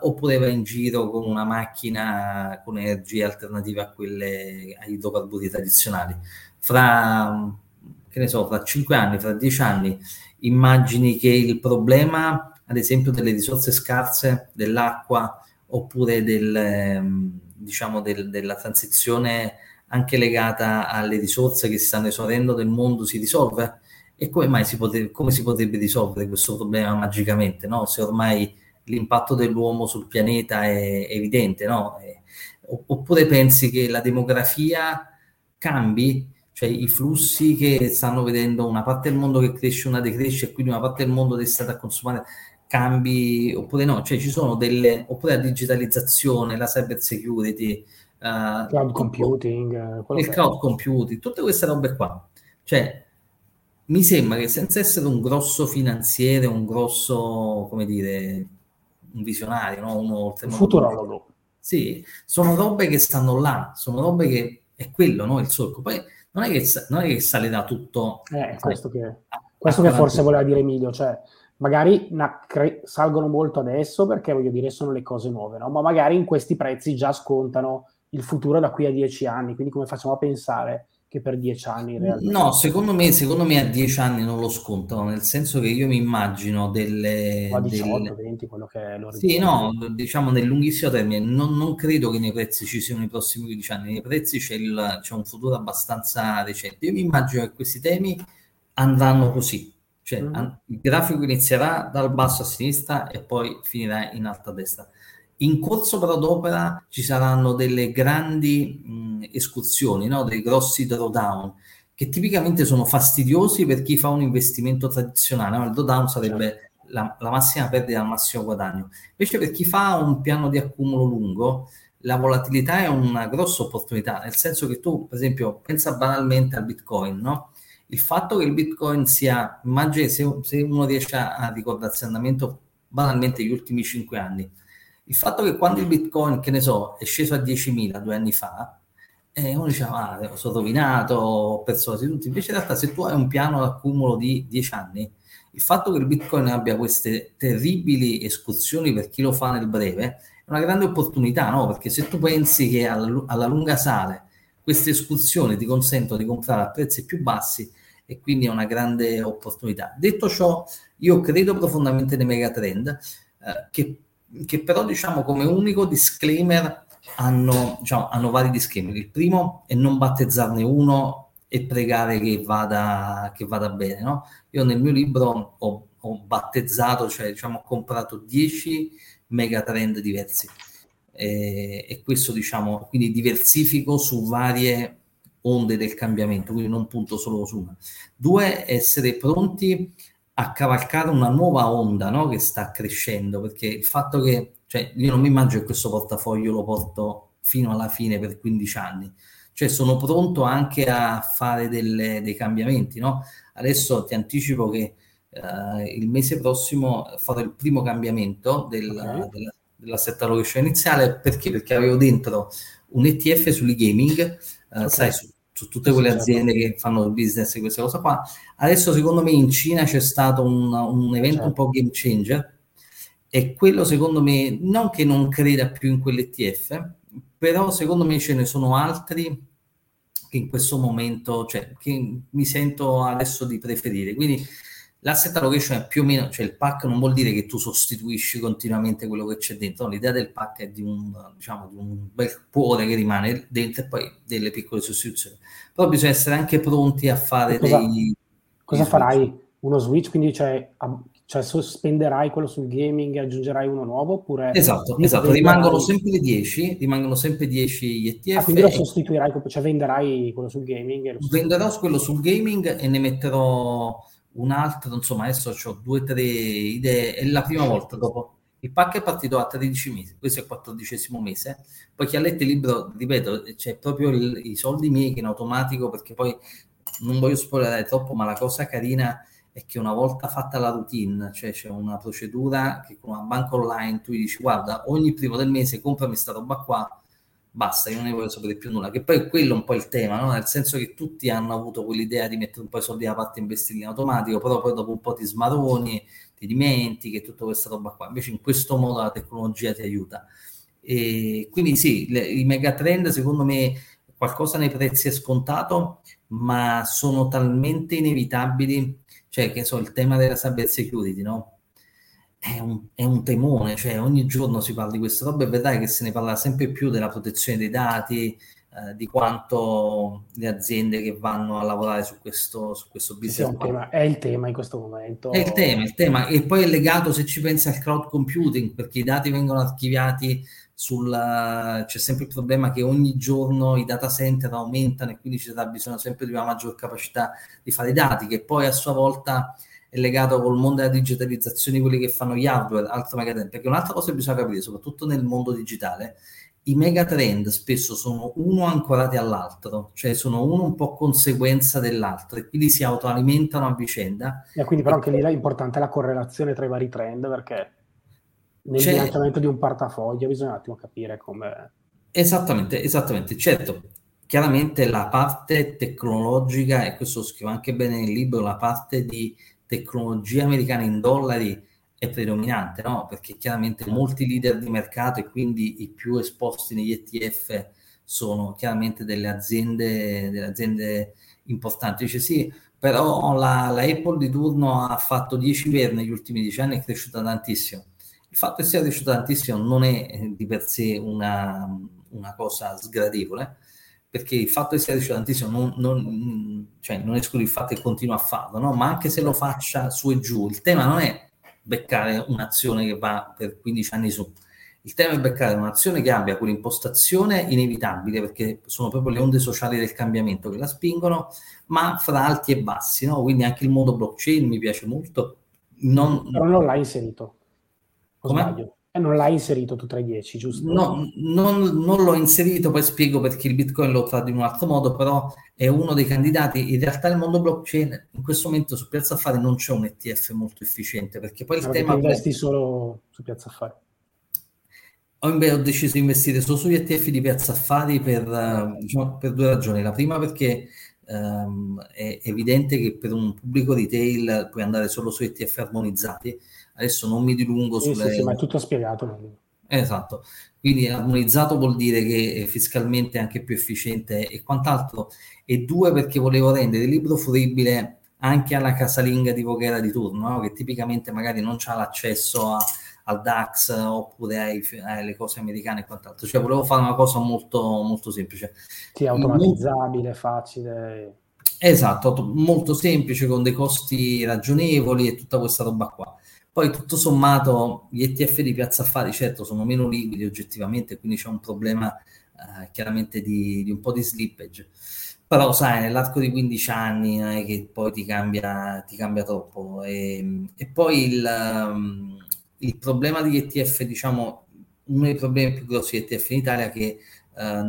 oppure vai in giro con una macchina con energie alternative a quelle a idrocarburi tradizionali. Fra 5 anni, fra 10 anni immagini che il problema ad esempio delle risorse scarse, dell'acqua oppure della transizione anche legata alle risorse che si stanno esaurendo del mondo si risolve? E come si potrebbe risolvere questo problema magicamente, no? Se ormai l'impatto dell'uomo sul pianeta è evidente, no? Oppure pensi che la demografia cambi, cioè i flussi che stanno vedendo una parte del mondo che cresce, una decresce, e quindi una parte del mondo destinata a consumare cambi, oppure no, cioè ci sono oppure la digitalizzazione, la cyber security, cloud computing, tutte queste robe qua. Cioè mi sembra che senza essere un grosso finanziere, un grosso, come dire, un visionario, no? Un futurologo. Sì, sono robe che stanno là, sono robe che è quello, no? Il solco. Poi non è che sale da tutto. Questo che forse voleva dire Emilio, cioè magari salgono molto adesso perché, voglio dire, sono le cose nuove, no? Ma magari in questi prezzi già scontano il futuro da qui a 10 anni, quindi come facciamo a pensare che per 10 anni in realtà? No, secondo me a 10 anni non lo scontano, nel senso che io mi immagino a 18, 20, quello che è l'orizzonte. Sì, no, diciamo nel lunghissimo termine, non credo che nei prezzi ci siano i prossimi 15 anni, nei prezzi c'è un futuro abbastanza recente. Io mi immagino che questi temi andranno così, cioè il grafico inizierà dal basso a sinistra e poi finirà in alto a destra. In corso però d'opera ci saranno delle grandi escursioni, no? Dei grossi drawdown, che tipicamente sono fastidiosi per chi fa un investimento tradizionale, no? Il drawdown sarebbe la massima perdita al massimo guadagno. Invece per chi fa un piano di accumulo lungo, la volatilità è una grossa opportunità, nel senso che tu, per esempio, pensa banalmente al Bitcoin, no? Il fatto che il Bitcoin sia, immagini, se uno riesce a ricordarsi andamento banalmente gli ultimi 5 anni, il fatto che quando il Bitcoin, che ne so, è sceso a 10.000 2 anni fa, uno diceva, sono rovinato, ho perso quasi tutto. Invece in realtà se tu hai un piano d'accumulo di 10 anni, il fatto che il Bitcoin abbia queste terribili escursioni per chi lo fa nel breve è una grande opportunità, no? Perché se tu pensi che alla lunga sale queste escursioni ti consentono di comprare a prezzi più bassi, e quindi è una grande opportunità. Detto ciò, io credo profondamente nei megatrend, che però, diciamo, come unico disclaimer hanno vari disclaimer. Il primo è non battezzarne uno e pregare che vada bene, no? Io nel mio libro ho battezzato, cioè diciamo ho comprato 10 megatrend diversi e questo, diciamo, quindi diversifico su varie onde del cambiamento, quindi non punto solo su una. 2, essere pronti a cavalcare una nuova onda, no? Che sta crescendo, perché il fatto che, cioè, io non mi immagino che questo portafoglio lo porto fino alla fine per 15 anni, cioè sono pronto anche a fare dei cambiamenti, no? Adesso ti anticipo che il mese prossimo farò il primo cambiamento dell'asset allocation iniziale, perché avevo dentro un ETF sull'e-gaming, sai, su tutte quelle aziende che fanno il business di questa cosa qua. Adesso secondo me in Cina c'è stato un evento un po' game changer E quello secondo me, non che non creda più in quell'ETF, però secondo me ce ne sono altri che in questo momento, cioè, che mi sento adesso di preferire. Quindi l'asset allocation è più o meno, cioè il pack non vuol dire che tu sostituisci continuamente quello che c'è dentro, no, l'idea del pack è di un, diciamo, di un bel cuore che rimane dentro e poi delle piccole sostituzioni. Però bisogna essere anche pronti a fare Cosa farai? Uno switch? Quindi cioè sospenderai quello sul gaming e aggiungerai uno nuovo? Oppure esatto. Rimangono sempre 10 gli ETF. Quindi lo sostituirai, cioè venderai quello sul gaming? Venderò quello sul gaming e ne metterò un altro, insomma adesso ho 2-3 idee. È la prima volta dopo. Il pack è partito a 13 mesi, questo è il 14° mese, poi chi ha letto il libro, ripeto, c'è proprio i soldi miei che in automatico, perché poi non voglio spoilerare troppo, ma la cosa carina è che una volta fatta la routine, cioè c'è una procedura che con una banca online tu gli dici guarda, ogni primo del mese comprami sta roba qua, basta, io non ne voglio sapere più nulla, che poi quello è un po' il tema, no? Nel senso che tutti hanno avuto quell'idea di mettere un po' i soldi da parte e investire in automatico, però poi dopo un po' ti smaroni, ti dimentichi e tutta questa roba qua, invece in questo modo la tecnologia ti aiuta. E quindi sì, i megatrend secondo me qualcosa nei prezzi è scontato, ma sono talmente inevitabili, cioè che so, il tema della cyber security, no? È un temone, cioè ogni giorno si parla di questa roba e vedrai che se ne parla sempre più della protezione dei dati, di quanto le aziende che vanno a lavorare su questo business. È il tema in questo momento. È il tema e poi è legato, se ci pensi, al cloud computing, perché i dati vengono archiviati c'è sempre il problema che ogni giorno i data center aumentano e quindi ci sarà bisogno sempre di una maggior capacità di fare i dati, che poi a sua volta è legato col mondo della digitalizzazione di quelli che fanno gli hardware, altro megatrend. Perché un'altra cosa che bisogna capire, soprattutto nel mondo digitale, i megatrend spesso sono uno ancorati all'altro, cioè sono uno un po' conseguenza dell'altro e quindi si autoalimentano a vicenda. E quindi però anche lì è importante la correlazione tra i vari trend, perché nel bilanciamento di un portafoglio bisogna un attimo capire come... Esattamente, certo. Chiaramente la parte tecnologica, e questo lo scrivo anche bene nel libro, la parte di tecnologia americana in dollari è predominante, no? Perché chiaramente molti leader di mercato e quindi i più esposti negli ETF sono chiaramente delle aziende importanti. Dice sì, però la Apple di turno ha fatto 10 per negli ultimi 10 anni, è cresciuta tantissimo. Il fatto che sia cresciuta tantissimo non è di per sé una cosa sgradevole, perché il fatto che sia cresciuto tantissimo non esclude il fatto che continua a farlo, no? Ma anche se lo faccia su e giù, il tema non è beccare un'azione che va per 15 anni su, il tema è beccare un'azione che abbia quell'impostazione inevitabile, perché sono proprio le onde sociali del cambiamento che la spingono, ma fra alti e bassi, no? Quindi anche il mondo blockchain mi piace molto. Però non l'hai inserito, sbaglio? Non l'hai inserito tu tra i 10, giusto? No, non l'ho inserito, poi spiego perché il Bitcoin l'ho tratto in un altro modo, però è uno dei candidati. In realtà il mondo blockchain in questo momento su Piazza Affari non c'è un ETF molto efficiente, perché poi il tema... investi solo su Piazza Affari? Ho deciso di investire solo sugli ETF di Piazza Affari per 2 ragioni. La prima perché è evidente che per un pubblico retail puoi andare solo su ETF armonizzati. Adesso non mi dilungo sulle... Sì, ma è tutto spiegato. Esatto. Quindi armonizzato vuol dire che è fiscalmente anche più efficiente e quant'altro. E 2, perché volevo rendere il libro fruibile anche alla casalinga di Voghera di turno, no? Che tipicamente magari non c'ha l'accesso al DAX oppure alle cose americane e quant'altro. Cioè volevo fare una cosa molto, molto semplice. Sì, automatizzabile, facile. Esatto, molto semplice, con dei costi ragionevoli e tutta questa roba qua. Poi tutto sommato gli ETF di Piazza Affari certo sono meno liquidi oggettivamente, quindi c'è un problema chiaramente di un po' di slippage, però sai, nell'arco di 15 anni non è che poi ti cambia troppo e poi il problema degli ETF, diciamo uno dei problemi più grossi degli ETF in Italia è che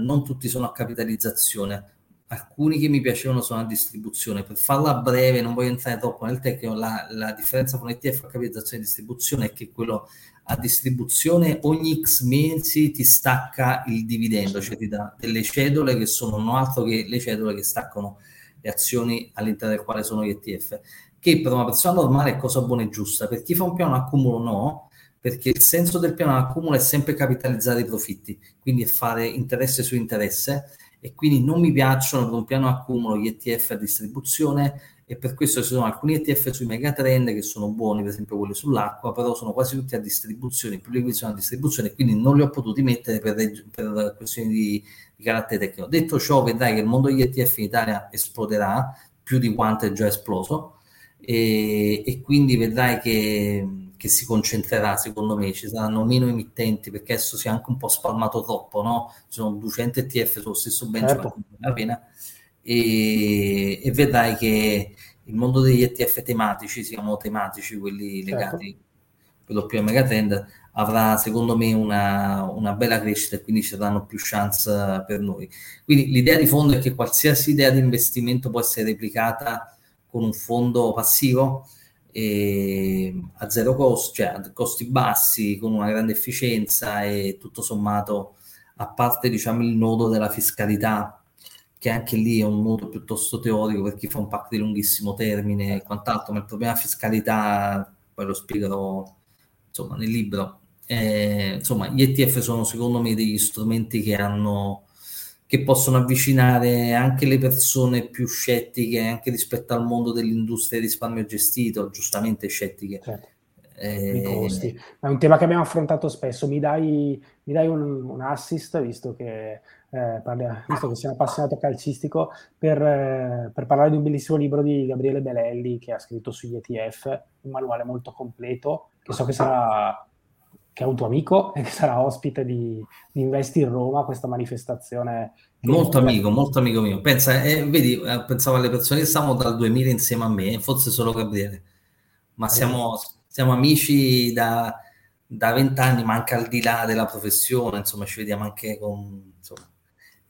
non tutti sono a capitalizzazione. Alcuni che mi piacevano sono a distribuzione. Per farla breve, non voglio entrare troppo nel tecnico, la differenza con ETF a capitalizzazione e distribuzione è che quello a distribuzione ogni X mesi ti stacca il dividendo, cioè ti dà delle cedole che sono non altro che le cedole che staccano le azioni all'interno del quale sono gli ETF, che per una persona normale è cosa buona e giusta. Per chi fa un piano accumulo no, perché il senso del piano accumulo è sempre capitalizzare i profitti, quindi fare interesse su interesse, e quindi non mi piacciono per un piano accumulo gli ETF a distribuzione, e per questo ci sono alcuni ETF sui megatrend che sono buoni, per esempio quelli sull'acqua, però sono quasi tutti a distribuzione, più liquidi sono a distribuzione, quindi non li ho potuti mettere per questioni di carattere tecnico. Detto ciò, vedrai che il mondo degli ETF in Italia esploderà più di quanto è già esploso, e quindi vedrai che si concentrerà, secondo me, ci saranno meno emittenti, perché adesso si è anche un po' spalmato troppo, no? Ci sono 200 ETF sullo stesso benchmark, la pena. E vedrai che il mondo degli ETF tematici, siamo tematici, quelli legati per lo più a megatrend, avrà secondo me una bella crescita, e quindi ci daranno più chance per noi. Quindi l'idea di fondo è che qualsiasi idea di investimento può essere replicata con un fondo passivo, a zero costo, cioè a costi bassi, con una grande efficienza, e tutto sommato, a parte diciamo il nodo della fiscalità, che anche lì è un nodo piuttosto teorico per chi fa un pack di lunghissimo termine e quant'altro, ma il problema della fiscalità, poi lo spiegherò insomma nel libro. Insomma, gli ETF sono secondo me degli strumenti che possono avvicinare anche le persone più scettiche, anche rispetto al mondo dell'industria del risparmio gestito, giustamente scettiche. Certo. I costi. È un tema che abbiamo affrontato spesso. Mi dai un assist, visto che visto che sei appassionato calcistico, per parlare di un bellissimo libro di Gabriele Belelli che ha scritto sugli ETF, un manuale molto completo, che so che sarà, che è un tuo amico e che sarà ospite di Investing Roma, questa manifestazione. Molto amico mio. Pensa, vedi, pensavo alle persone che stavano dal 2000 insieme a me, forse solo Gabriele, ma siamo amici da 20 anni, ma anche al di là della professione, insomma ci vediamo anche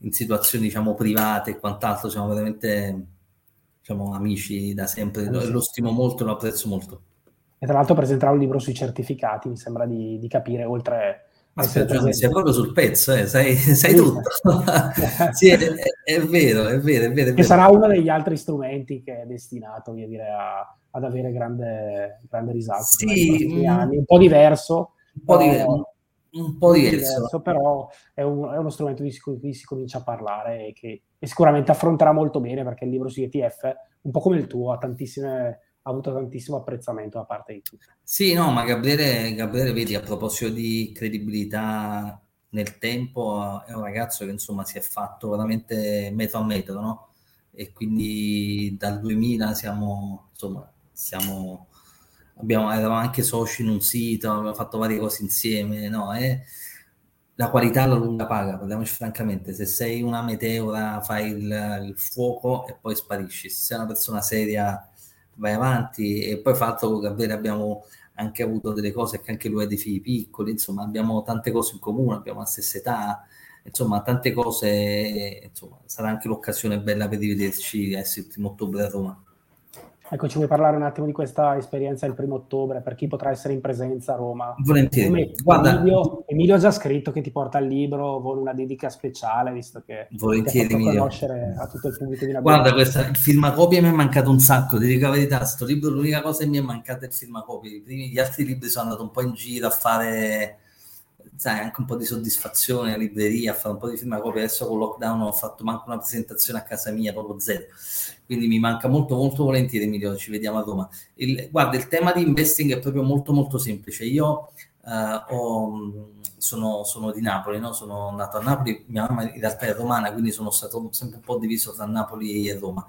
in situazioni diciamo private e quant'altro. Siamo veramente amici da sempre, lo stimo molto, lo apprezzo molto. E tra l'altro presenterà un libro sui certificati, mi sembra di capire, oltre... Ma sei proprio sul pezzo, sai tutto. Sì, è vero. E sarà uno degli altri strumenti che è destinato, voglio dire, ad avere grande risalto. Sì, anni. Un po' diverso, però è uno strumento di cui si comincia a parlare e sicuramente affronterà molto bene, perché il libro su ETF, un po' come il tuo, ha avuto tantissimo apprezzamento da parte di tutti. Sì, no, ma Gabriele, vedi, a proposito di credibilità nel tempo, è un ragazzo che insomma si è fatto veramente metro a metro, no? E quindi dal 2000 eravamo anche soci in un sito, abbiamo fatto varie cose insieme, no? La qualità alla lunga paga, parliamoci francamente. Se sei una meteora fai il fuoco e poi sparisci, se sei una persona seria vai avanti. E poi fatto con Gabriele abbiamo anche avuto delle cose, che anche lui ha dei figli piccoli, insomma abbiamo tante cose in comune, abbiamo la stessa età, insomma tante cose, insomma sarà anche l'occasione bella per rivederci il 1° ottobre a Roma. Ecco, ci vuoi parlare un attimo di questa esperienza del 1° ottobre, per chi potrà essere in presenza a Roma? Volentieri. Guarda, Emilio ha già scritto che ti porta il libro, vuole una dedica speciale, visto che volentieri, Emilio, conoscere a tutto il pubblico di Napoli. Guarda, il firmacopie mi è mancato un sacco, ti dico la verità, sto libro l'unica cosa che mi è mancata è il firmacopie. Gli altri libri sono andato un po' in giro a fare, sai, anche un po' di soddisfazione a libreria, a fare un po' di firmacopie. Adesso con lockdown ho fatto manco una presentazione a casa mia, proprio zero, quindi mi manca molto molto. Volentieri, Emilio, ci vediamo a Roma. Guarda, il tema di investing è proprio molto molto semplice. Io sono di Napoli, no? Sono nato a Napoli, mia mamma in realtà è romana, quindi sono stato sempre un po' diviso tra Napoli e Roma.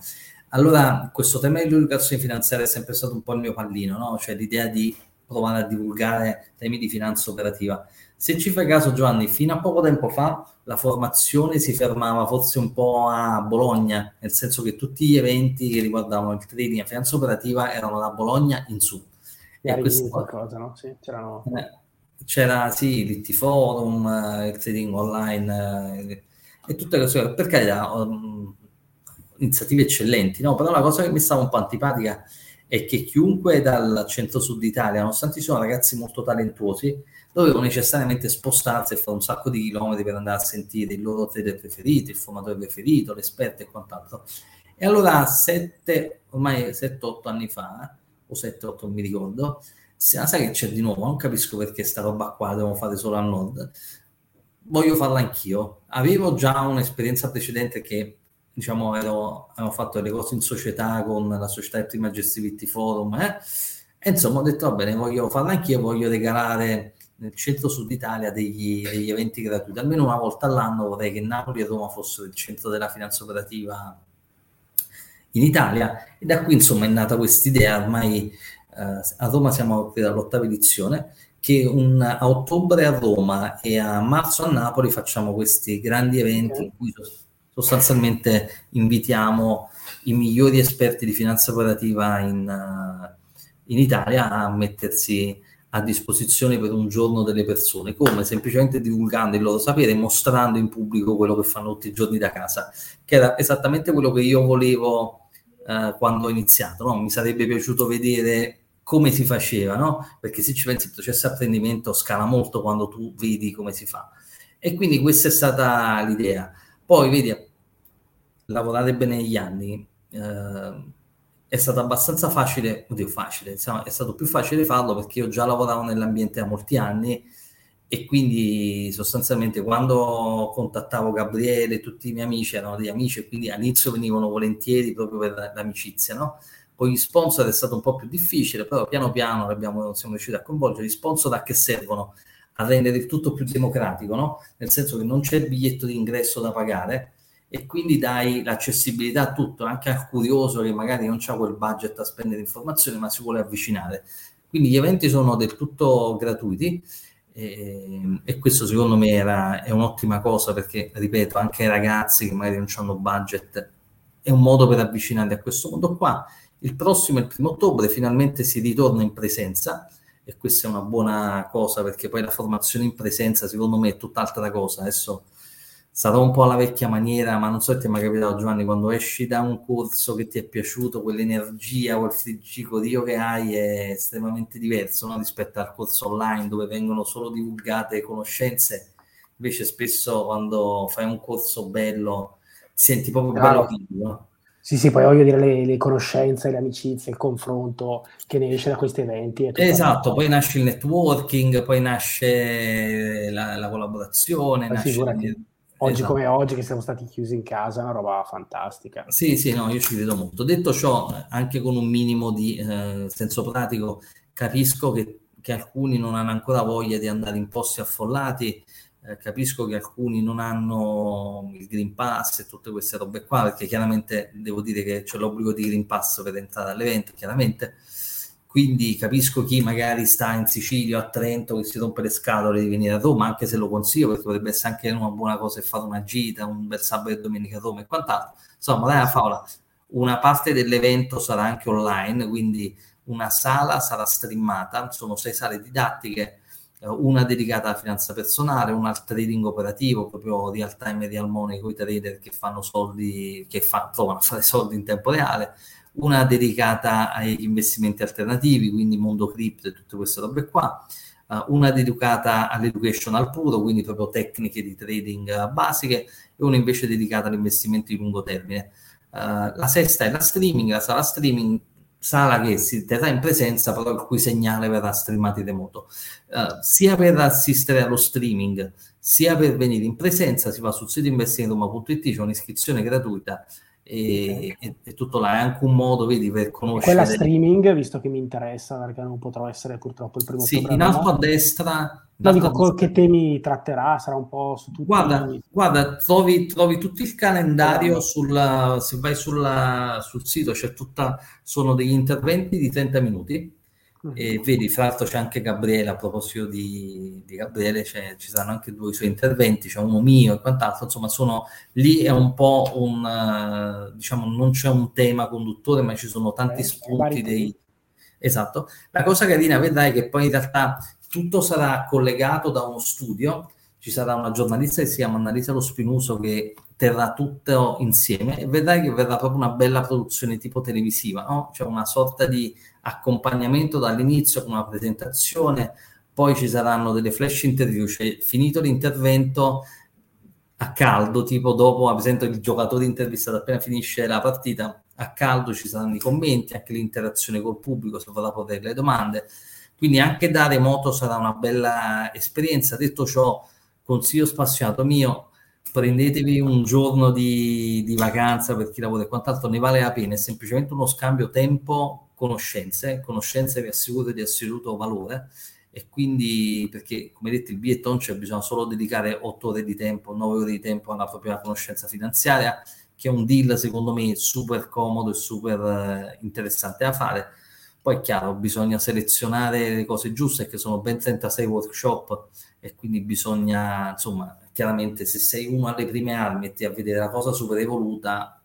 Allora questo tema dell'educazione finanziaria è sempre stato un po' il mio pallino, no? Cioè l'idea di provare a divulgare temi di finanza operativa. Se ci fai caso, Giovanni, fino a poco tempo fa la formazione si fermava forse un po' a Bologna, nel senso che tutti gli eventi che riguardavano il trading e finanza operativa erano da Bologna in su. E questo... qualcosa, no? Sì, c'era sì, l'IT Forum, il trading online e tutte le cose, per carità, iniziative eccellenti, no? Però la cosa che mi stava un po' antipatica è che chiunque dal centro-sud Italia, nonostante ci sono ragazzi molto talentuosi, dovevo necessariamente spostarsi e fare un sacco di chilometri per andare a sentire il loro trader preferito, il formatore preferito, l'esperto e quant'altro. E allora ormai 7-8 anni fa, o 7-8 non mi ricordo, sai che c'è di nuovo, non capisco perché sta roba qua la devo fare solo al nord, voglio farla anch'io. Avevo già un'esperienza precedente che diciamo avevo fatto delle cose in società con la società di prima Gestivity Forum, e insomma ho detto va bene, voglio farla anch'io, voglio regalare nel centro sud Italia degli eventi gratuiti, almeno una volta all'anno vorrei che Napoli e Roma fossero il centro della finanza operativa in Italia, e da qui insomma è nata quest'idea. Ormai a Roma siamo all'ottava edizione, che a ottobre a Roma e a marzo a Napoli facciamo questi grandi eventi in cui sostanzialmente invitiamo i migliori esperti di finanza operativa in Italia a mettersi a disposizione per un giorno delle persone, come semplicemente divulgando il loro sapere, mostrando in pubblico quello che fanno tutti i giorni da casa, che era esattamente quello che io volevo quando ho iniziato, no? Mi sarebbe piaciuto vedere come si faceva, no? Perché se ci pensi il processo di apprendimento scala molto quando tu vedi come si fa, e quindi questa è stata l'idea. Poi vedi, lavorare bene negli anni è stato abbastanza facile, è stato più facile farlo perché io già lavoravo nell'ambiente da molti anni, e quindi sostanzialmente quando contattavo Gabriele, tutti i miei amici erano degli amici, e quindi all'inizio venivano volentieri proprio per l'amicizia, no? Con gli sponsor è stato un po' più difficile, però piano piano siamo riusciti a coinvolgere. Gli sponsor a che servono? A rendere il tutto più democratico, no? Nel senso che non c'è il biglietto d'ingresso da pagare, e quindi dai l'accessibilità a tutto, anche al curioso che magari non c'ha quel budget a spendere informazioni ma si vuole avvicinare. Quindi gli eventi sono del tutto gratuiti, e questo secondo me è un'ottima cosa, perché ripeto, anche ai ragazzi che magari non hanno budget è un modo per avvicinarli a questo mondo qua. Il prossimo è il 1° ottobre, finalmente si ritorna in presenza, e questa è una buona cosa, perché poi la formazione in presenza secondo me è tutt'altra cosa. Adesso sarò un po' alla vecchia maniera, ma non so se ti è mai capitato, Giovanni, quando esci da un corso che ti è piaciuto, quell'energia, quel friggicorio che hai è estremamente diverso, no? Rispetto al corso online dove vengono solo divulgate conoscenze. Invece spesso quando fai un corso bello ti senti proprio bello vivo, no? Sì, poi voglio dire le conoscenze, le amicizie, il confronto che ne esce da questi eventi. Esatto, poi nasce il networking, poi nasce la collaborazione, Oggi esatto. Come oggi che siamo stati chiusi in casa, è una roba fantastica. Sì, no, io ci vedo molto. Detto ciò, anche con un minimo di senso pratico, capisco che alcuni non hanno ancora voglia di andare in posti affollati, capisco che alcuni non hanno il Green Pass e tutte queste robe qua, perché chiaramente devo dire che c'è l'obbligo di Green Pass per entrare all'evento, chiaramente. Quindi capisco chi magari sta in Sicilia o a Trento che si rompe le scatole di venire a Roma, anche se lo consiglio, perché potrebbe essere anche una buona cosa fare una gita, un bel sabato e domenica a Roma e quant'altro. Insomma, dai, Paola, una parte dell'evento sarà anche online, quindi una sala sarà streamata, sono 6 sale didattiche, una dedicata alla finanza personale, una al trading operativo, proprio real time e real money con i trader che fanno soldi, provano a fare soldi in tempo reale, una dedicata agli investimenti alternativi, quindi mondo cripto e tutte queste robe qua, una dedicata all'education al puro, quindi proprio tecniche di trading basiche, e una invece dedicata all'investimento di lungo termine. La 6ª è la sala streaming, sala che si terrà in presenza, però il cui segnale verrà streamato in remoto. Sia per assistere allo streaming, sia per venire in presenza, si va sul sito investingroma.it, c'è un'iscrizione gratuita, e tutto là è anche un modo, vedi, per conoscere quella streaming, visto che mi interessa, perché non potrò essere purtroppo il primo. Sì, in alto a destra, ma dico che temi tratterà, sarà un po' su tutto. Guarda, trovi tutto il calendario se vai sul sito, c'è sono degli interventi di 30 minuti. E vedi, fra l'altro c'è anche Gabriele, a proposito di Gabriele ci saranno anche 2 suoi interventi, c'è uno mio e quant'altro, insomma sono lì, è un po' diciamo non c'è un tema conduttore, ma ci sono tanti spunti esatto. La cosa carina, vedrai, che poi in realtà tutto sarà collegato da uno studio, ci sarà una giornalista che si chiama Annalisa Lo Spinuso che terrà tutto insieme, e vedrai che verrà proprio una bella produzione tipo televisiva, no? C'è una sorta di accompagnamento dall'inizio con una presentazione, poi ci saranno delle flash interview, cioè finito l'intervento a caldo, tipo dopo ad esempio il giocatore intervistato appena finisce la partita, a caldo ci saranno i commenti, anche l'interazione col pubblico, se vorrà porre le domande. Quindi anche da remoto sarà una bella esperienza. Detto ciò, consiglio spassionato mio, prendetevi un giorno di vacanza per chi lavora e quant'altro, ne vale la pena, è semplicemente uno scambio tempo-conoscenze, conoscenze vi assicuro di assoluto valore, e quindi, perché come detto il biglietto non c'è, bisogna solo dedicare 8 ore di tempo, 9 ore di tempo alla propria conoscenza finanziaria, che è un deal secondo me super comodo e super interessante da fare. Poi è chiaro, bisogna selezionare le cose giuste, che sono ben 36 workshop, e quindi bisogna, insomma, chiaramente se sei uno alle prime armi e ti a vedere la cosa super evoluta,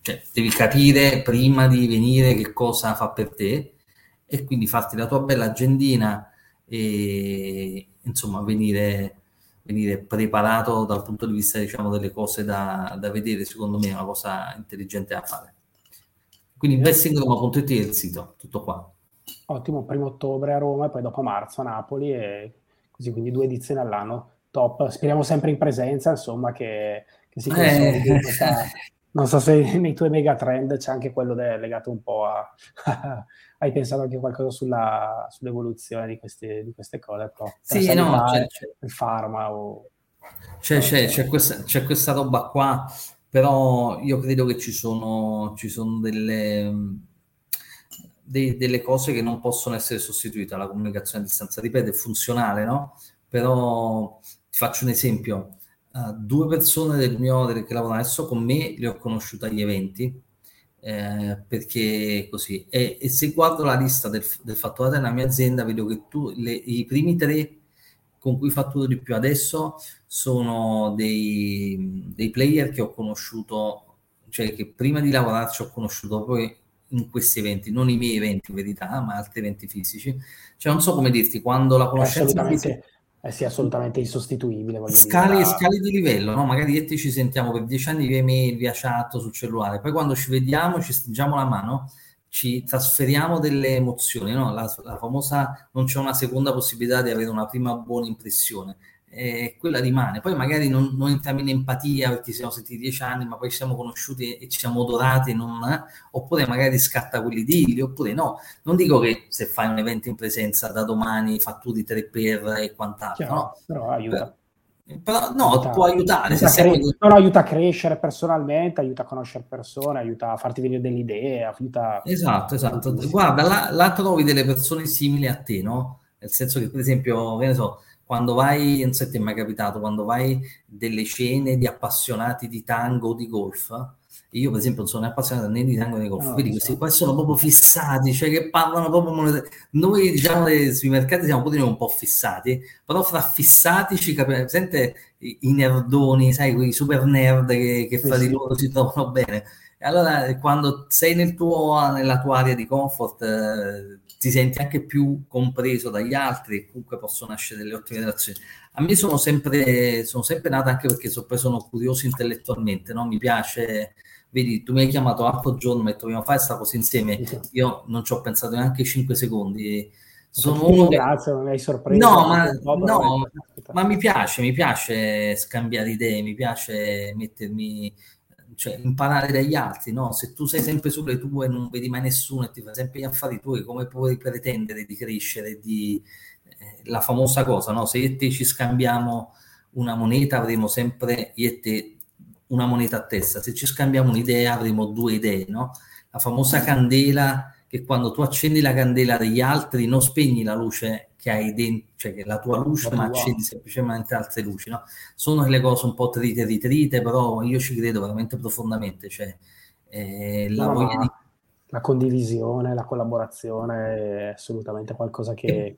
cioè devi capire prima di venire che cosa fa per te, e quindi farti la tua bella agendina e insomma venire preparato dal punto di vista, diciamo, delle cose da vedere. Secondo me è una cosa intelligente da fare. Quindi investing.it è il sito, tutto qua. Ottimo, 1° ottobre a Roma e poi dopo a marzo a Napoli, e così, quindi 2 edizioni all'anno, top. Speriamo sempre in presenza, insomma, che si consolidi questa... Non so se nei tuoi mega trend c'è anche quello legato un po' a... Hai pensato anche qualcosa sull'evoluzione di queste cose? Però, sì, no, il pharma o... C'è questa roba qua, però io credo che ci sono delle cose che non possono essere sostituite. La comunicazione a distanza, ripeto, è funzionale, no? Però ti faccio un esempio. 2 persone che lavorano adesso con me le ho conosciute agli eventi, perché così, e se guardo la lista del fatturato della mia azienda, vedo che i primi 3 con cui fatturo di più adesso sono dei player che ho conosciuto, cioè che prima di lavorarci ho conosciuto poi in questi eventi, non i miei eventi in verità, ma altri eventi fisici. Cioè non so come dirti, quando la conoscenza sia assolutamente insostituibile, voglio dire. Scali di livello, no? Magari ci sentiamo per 10 anni via email, via chat, sul cellulare, poi quando ci vediamo ci stringiamo la mano, ci trasferiamo delle emozioni, no? La famosa, non c'è una seconda possibilità di avere una prima buona impressione, quella rimane. Poi magari non entriamo in empatia perché siamo sentiti 10 anni, ma poi ci siamo conosciuti e ci siamo odorati, oppure magari scatta quell'idillio, oppure no. Non dico che se fai un evento in presenza da domani fatturi 3x e quant'altro, chiaro, no? Però aiuta. Però no, aiuta, può aiutare. Aiuta a crescere personalmente, aiuta a conoscere persone, aiuta a farti venire delle idee, aiuta... Esatto. Guarda, là trovi delle persone simili a te, no? Nel senso che, per esempio, che ne so, quando vai, non so se ti è mai capitato, quando vai delle cene di appassionati di tango o di golf, io per esempio non sono né appassionato né di tango né di golf, no, quindi questi qua sono proprio fissati, cioè che parlano proprio... Noi, diciamo, sui mercati siamo un po' fissati, però fra fissati ci capiamo, sente i nerdoni, sai, quei super nerd che fra di loro si trovano bene. E allora quando sei nella tua area di comfort, ti senti anche più compreso dagli altri, e comunque possono nascere delle ottime relazioni. A me sono sempre nata, anche perché sono curioso intellettualmente, no? Mi piace, vedi, tu mi hai chiamato l'altro giorno e dobbiamo fare questa cosa insieme, io non ci ho pensato neanche 5 secondi. Sono uno che... Grazie, mi hai sorpreso. Ma mi piace scambiare idee, mi piace mettermi... Cioè, imparare dagli altri, no? Se tu sei sempre sulle tue e non vedi mai nessuno e ti fai sempre gli affari tuoi, come puoi pretendere di crescere? La famosa cosa, no? Se io e te ci scambiamo una moneta, avremo sempre io e te una moneta a testa. Se ci scambiamo un'idea, avremo 2 idee, no? La famosa candela, che quando tu accendi la candela degli altri non spegni la luce che hai dentro, cioè che è la tua luce, ma accendi semplicemente altre luci, no? Sono le cose un po' trite, però io ci credo veramente profondamente, cioè la condivisione, la collaborazione è assolutamente qualcosa che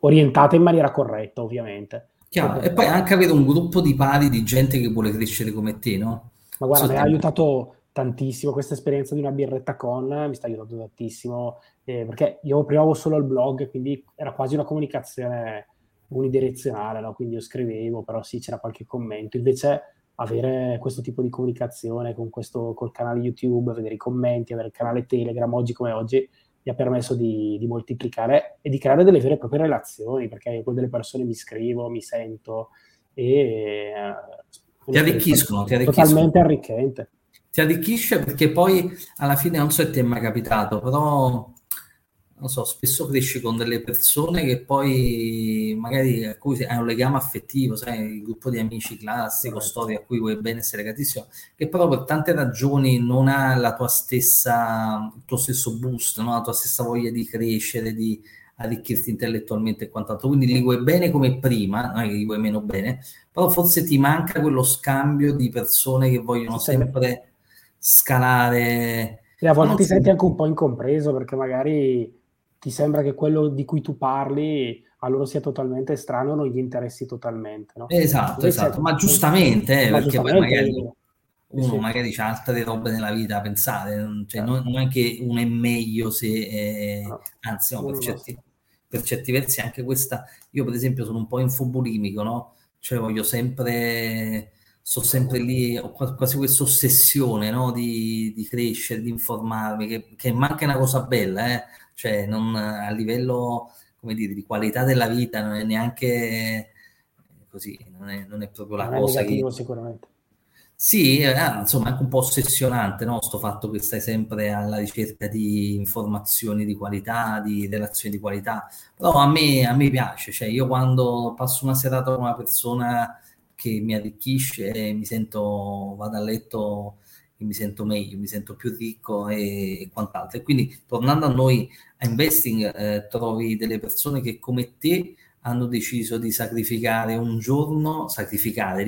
orientate in maniera corretta, ovviamente. Chiaro, e poi anche avere un gruppo di pari, di gente che vuole crescere come te, no? Ma guarda, mi ha aiutato tantissimo questa esperienza di una birretta con, mi sta aiutando tantissimo, perché io prima avevo solo il blog, quindi era quasi una comunicazione unidirezionale, no? Quindi io scrivevo, però sì, c'era qualche commento. Invece avere questo tipo di comunicazione con col canale YouTube, vedere i commenti, avere il canale Telegram oggi come oggi, mi ha permesso di moltiplicare e di creare delle vere e proprie relazioni, perché con delle persone mi scrivo, mi sento, e ti arricchiscono. Totalmente arricchente. Ti arricchisce, perché poi alla fine, non so se ti è mai capitato, però non so, spesso cresci con delle persone che poi magari a cui hai un legame affettivo, sai, il gruppo di amici classico, storia a cui vuoi bene, essere legatissimo, che però per tante ragioni non ha la tua stessa, il tuo stesso boost, no? La tua stessa voglia di crescere, di arricchirti intellettualmente e quant'altro, quindi li vuoi bene come prima, non è che li vuoi meno bene, però forse ti manca quello scambio di persone che vogliono sempre scalare. E a volte ti senti anche un po' incompreso, perché magari ti sembra che quello di cui tu parli a loro sia totalmente estraneo, non gli interessi totalmente, no? Esatto. Ma giustamente, ma perché giustamente, poi magari uno magari c'ha altre robe nella vita a pensare, cioè non è che uno è meglio se anzi no, per certi versi anche questa, io per esempio sono un po' infobolimico, no? Cioè voglio sempre, sto sempre lì, ho quasi questa ossessione, no? di crescere, di informarmi, che manca una cosa bella, cioè non, a livello, come dire, di qualità della vita non è neanche così, non è proprio la cosa negativo, che sicuramente. Sì, insomma, è anche un po' ossessionante, no? Sto fatto che stai sempre alla ricerca di informazioni di qualità, di relazioni di qualità. Però a me piace, cioè io quando passo una serata con una persona che mi arricchisce, vado a letto e mi sento meglio, mi sento più ricco e quant'altro. E quindi, tornando a noi, a Investing, trovi delle persone che come te hanno deciso di di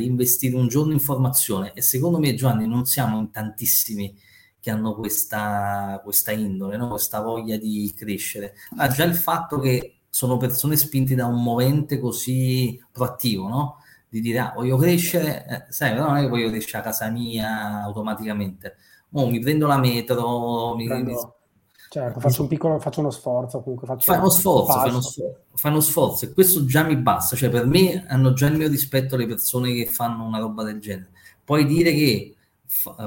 investire un giorno in formazione, e secondo me, Giovanni, non siamo in tantissimi che hanno questa indole, no? Questa voglia di crescere. Già il fatto che sono persone spinte da un movente così proattivo, no? Di dire, voglio crescere, sai, però non è che voglio crescere a casa mia automaticamente. Mi prendo la metro, certo, faccio uno sforzo, comunque fai uno sforzo, e questo già mi basta, cioè per me hanno già il mio rispetto le persone che fanno una roba del genere. Poi dire che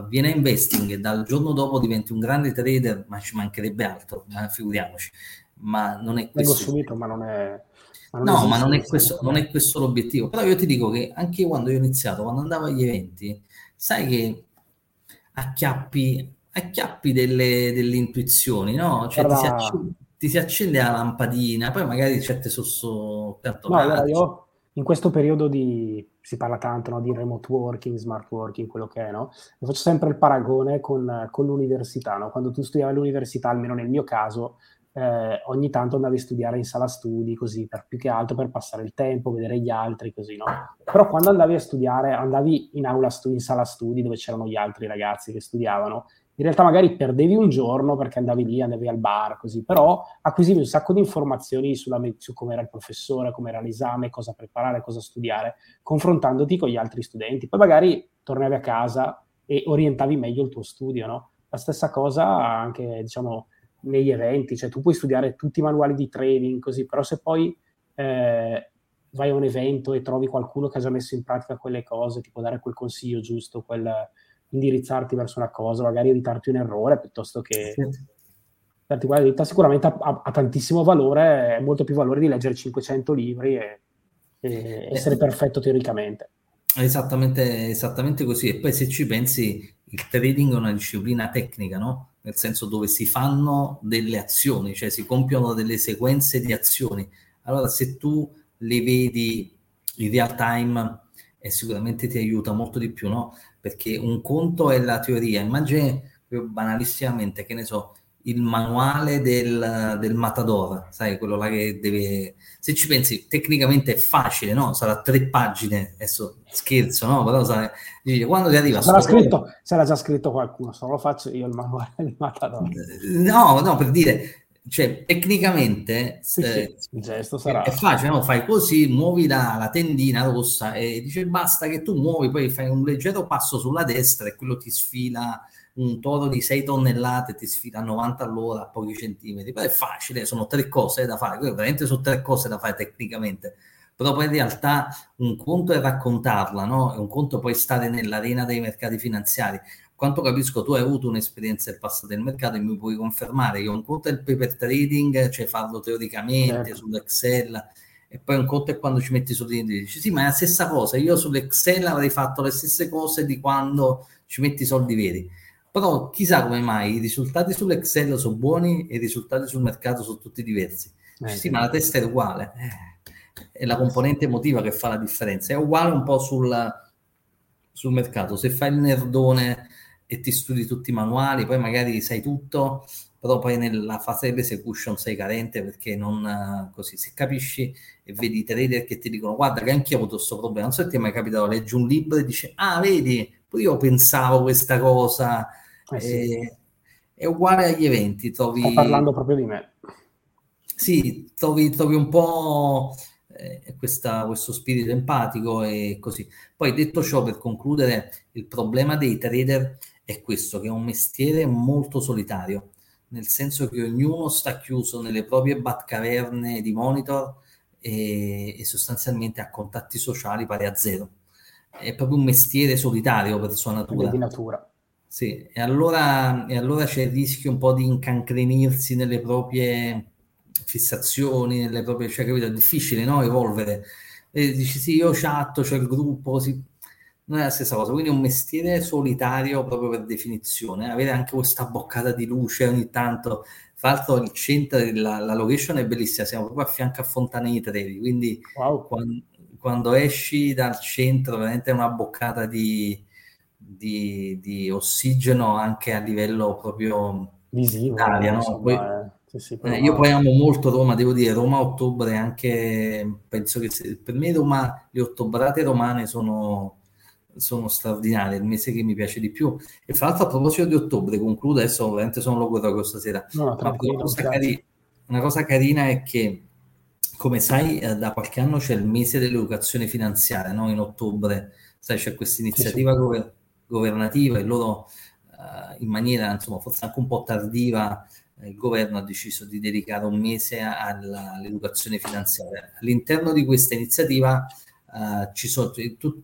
viene Investing e dal giorno dopo diventi un grande trader, ma ci mancherebbe altro, figuriamoci, ma non è questo. Subito, non è questo l'obiettivo. Però io ti dico che anche quando io ho iniziato, quando andavo agli eventi, sai che acchiappi delle intuizioni, no? Cioè ti si accende la lampadina, poi magari certe sono allora io in questo periodo si parla tanto, no? Di remote working, smart working, quello che è, no? Io faccio sempre il paragone con l'università, no? Quando tu studiavi all'università, almeno nel mio caso, ogni tanto andavi a studiare in sala studi, così, più che altro per passare il tempo, vedere gli altri, così, no? Però quando andavi a studiare, andavi in sala studi dove c'erano gli altri ragazzi che studiavano, in realtà magari perdevi un giorno perché andavi lì, andavi al bar, così, però acquisivi un sacco di informazioni su come era il professore, come era l'esame, cosa preparare, cosa studiare, confrontandoti con gli altri studenti. Poi magari tornavi a casa e orientavi meglio il tuo studio, no? La stessa cosa anche, diciamo, negli eventi, cioè tu puoi studiare tutti i manuali di trading, così, però se poi vai a un evento e trovi qualcuno che ha già messo in pratica quelle cose, ti può dare quel consiglio giusto, indirizzarti verso una cosa, magari evitarti un errore, piuttosto che sicuramente ha tantissimo valore, è molto più valore di leggere 500 libri e essere perfetto teoricamente. Esattamente così. E poi se ci pensi, il trading è una disciplina tecnica, no? Nel senso dove si fanno delle azioni, cioè si compiono delle sequenze di azioni. Allora se tu le vedi in real time, sicuramente ti aiuta molto di più, no? Perché un conto è la teoria. Immagini banalissimamente, che ne so, il manuale del matador, sai, quello là che deve, se ci pensi tecnicamente è facile, no? Sarà 3 pagine, adesso scherzo, no? Però quando ti arriva sarà già scritto qualcuno, solo faccio io il manuale del matador, no, per dire, cioè tecnicamente il gesto sarà, è facile, no? Fai così, muovi la tendina rossa e dice basta che tu muovi, poi fai un leggero passo sulla destra e quello ti sfila un toro di 6 tonnellate, ti sfila a 90 all'ora a pochi centimetri. Però è facile, sono 3 cose da fare, veramente sono 3 cose da fare tecnicamente. Però poi in realtà un conto è raccontarla, no? È un conto poi stare nell'arena dei mercati finanziari. Quanto capisco, tu hai avuto un'esperienza del passato del mercato e mi puoi confermare che un conto è il paper trading, cioè farlo teoricamente, certo, sull'Excel, e poi un conto è quando ci metti su di dici sì, ma è la stessa cosa, io sull'Excel avrei fatto le stesse cose di quando ci metti i soldi veri. Però chissà come mai i risultati sull'Excel sono buoni e i risultati sul mercato sono tutti diversi. Sì, ma la testa è uguale. È la componente emotiva che fa la differenza. È uguale un po' sul mercato. Se fai il nerdone e ti studi tutti i manuali, poi magari sai tutto, però poi nella fase dell'execution sei carente, perché non così. Se capisci e vedi i trader che ti dicono guarda che anch'io ho avuto questo problema, non so se ti è mai capitato, leggi un libro e dici ah vedi, poi io pensavo questa cosa. Sì. È uguale agli eventi, trovi... Sto parlando proprio di me. Sì, trovi un po' questo spirito empatico e così. Poi detto ciò, per concludere, il problema dei trader è questo, che è un mestiere molto solitario, nel senso che ognuno sta chiuso nelle proprie batcaverne di monitor e sostanzialmente ha contatti sociali pari a zero. È proprio un mestiere solitario per sua natura. Di natura. Sì, e allora c'è il rischio un po' di incancrenirsi nelle proprie fissazioni, nelle proprie, cioè, capito? È difficile, no? Evolvere. E dici sì, io chatto, c'è il gruppo, così. Non è la stessa cosa, quindi è un mestiere solitario proprio per definizione. Avere anche questa boccata di luce ogni tanto. Tra l'altro il centro, la location è bellissima, siamo proprio a fianco a Fontanei Trevi, quindi wow. Quando esci dal centro veramente è una boccata di ossigeno anche a livello proprio visivo, Italia, no? Insomma, sì, io poi amo molto Roma, devo dire, Roma a ottobre anche, penso che per me Roma, le ottobrate romane sono straordinarie, il mese che mi piace di più. E fra l'altro a proposito di ottobre, concludo, adesso veramente sono logorroico stasera, ma una cosa carina è che, come sai, da qualche anno c'è il mese dell'educazione finanziaria, no? In ottobre, sai, c'è questa iniziativa governativa e loro in maniera, insomma, forse anche un po' tardiva, il governo ha deciso di dedicare un mese all'educazione finanziaria. All'interno di questa iniziativa ci sono tutto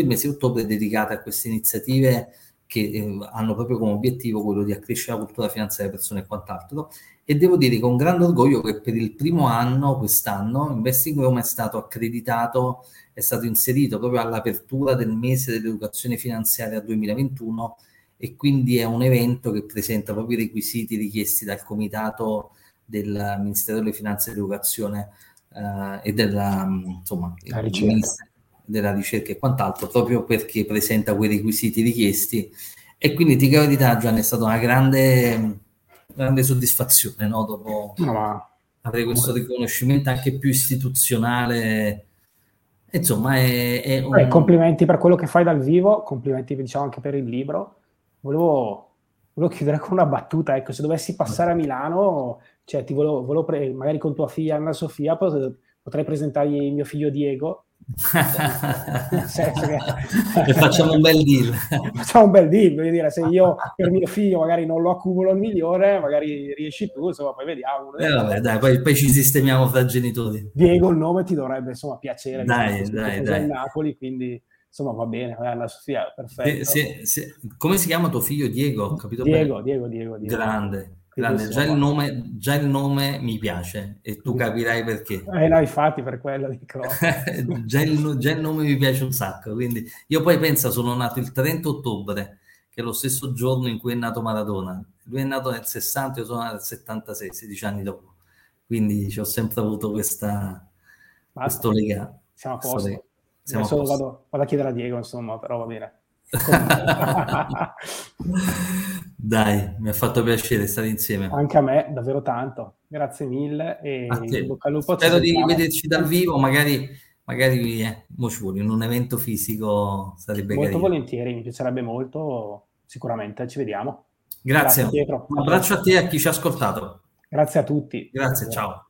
il mese di ottobre è dedicato a queste iniziative che hanno proprio come obiettivo quello di accrescere la cultura finanziaria delle persone e quant'altro, no? E devo dire con grande orgoglio che per il primo anno, quest'anno, Investing Room è stato accreditato, è stato inserito proprio all'apertura del mese dell'educazione finanziaria 2021, e quindi è un evento che presenta proprio i requisiti richiesti dal Comitato del Ministero delle Finanze e dell'Educazione e della ricerca e quant'altro, proprio perché presenta quei requisiti richiesti. E quindi ti dico di Giovanni, è stata una grande soddisfazione, no? Dopo avere questo riconoscimento anche più istituzionale, insomma è un... complimenti per quello che fai dal vivo, complimenti diciamo anche per il libro. Volevo chiudere con una battuta, ecco, se dovessi passare a Milano, cioè ti volevo magari con tua figlia Anna Sofia potrei presentargli mio figlio Diego. Che... facciamo un bel deal, voglio dire, se io per mio figlio magari non lo accumulo 1 milione, magari riesci tu, insomma, poi vediamo. Vabbè, dai, poi ci sistemiamo fra genitori. Diego, il nome ti dovrebbe, insomma, piacere, dai. Napoli, quindi insomma va bene, Anna Sofia, perfetto. Come si chiama tuo figlio? Diego, ho capito bene? Diego. Grande, già il nome mi piace e tu capirai perché. No, infatti per quello dico. già il nome mi piace un sacco, quindi io poi penso sono nato il 30 ottobre, che è lo stesso giorno in cui è nato Maradona. Lui è nato nel 60, io sono nato nel 76, 16 anni dopo. Quindi ci ho sempre avuto questo legato. Siamo a posto. Adesso vado a chiedere a Diego, insomma, però va bene. Dai, mi ha fatto piacere stare insieme. Anche a me, davvero tanto. Grazie mille e in bocca al lupo. Spero di vederci dal vivo, magari in un evento fisico sarebbe molto carino. Volentieri, mi piacerebbe molto, sicuramente ci vediamo. Grazie Pietro. Un abbraccio a te e a chi ci ha ascoltato. Grazie a tutti. Grazie. Ciao.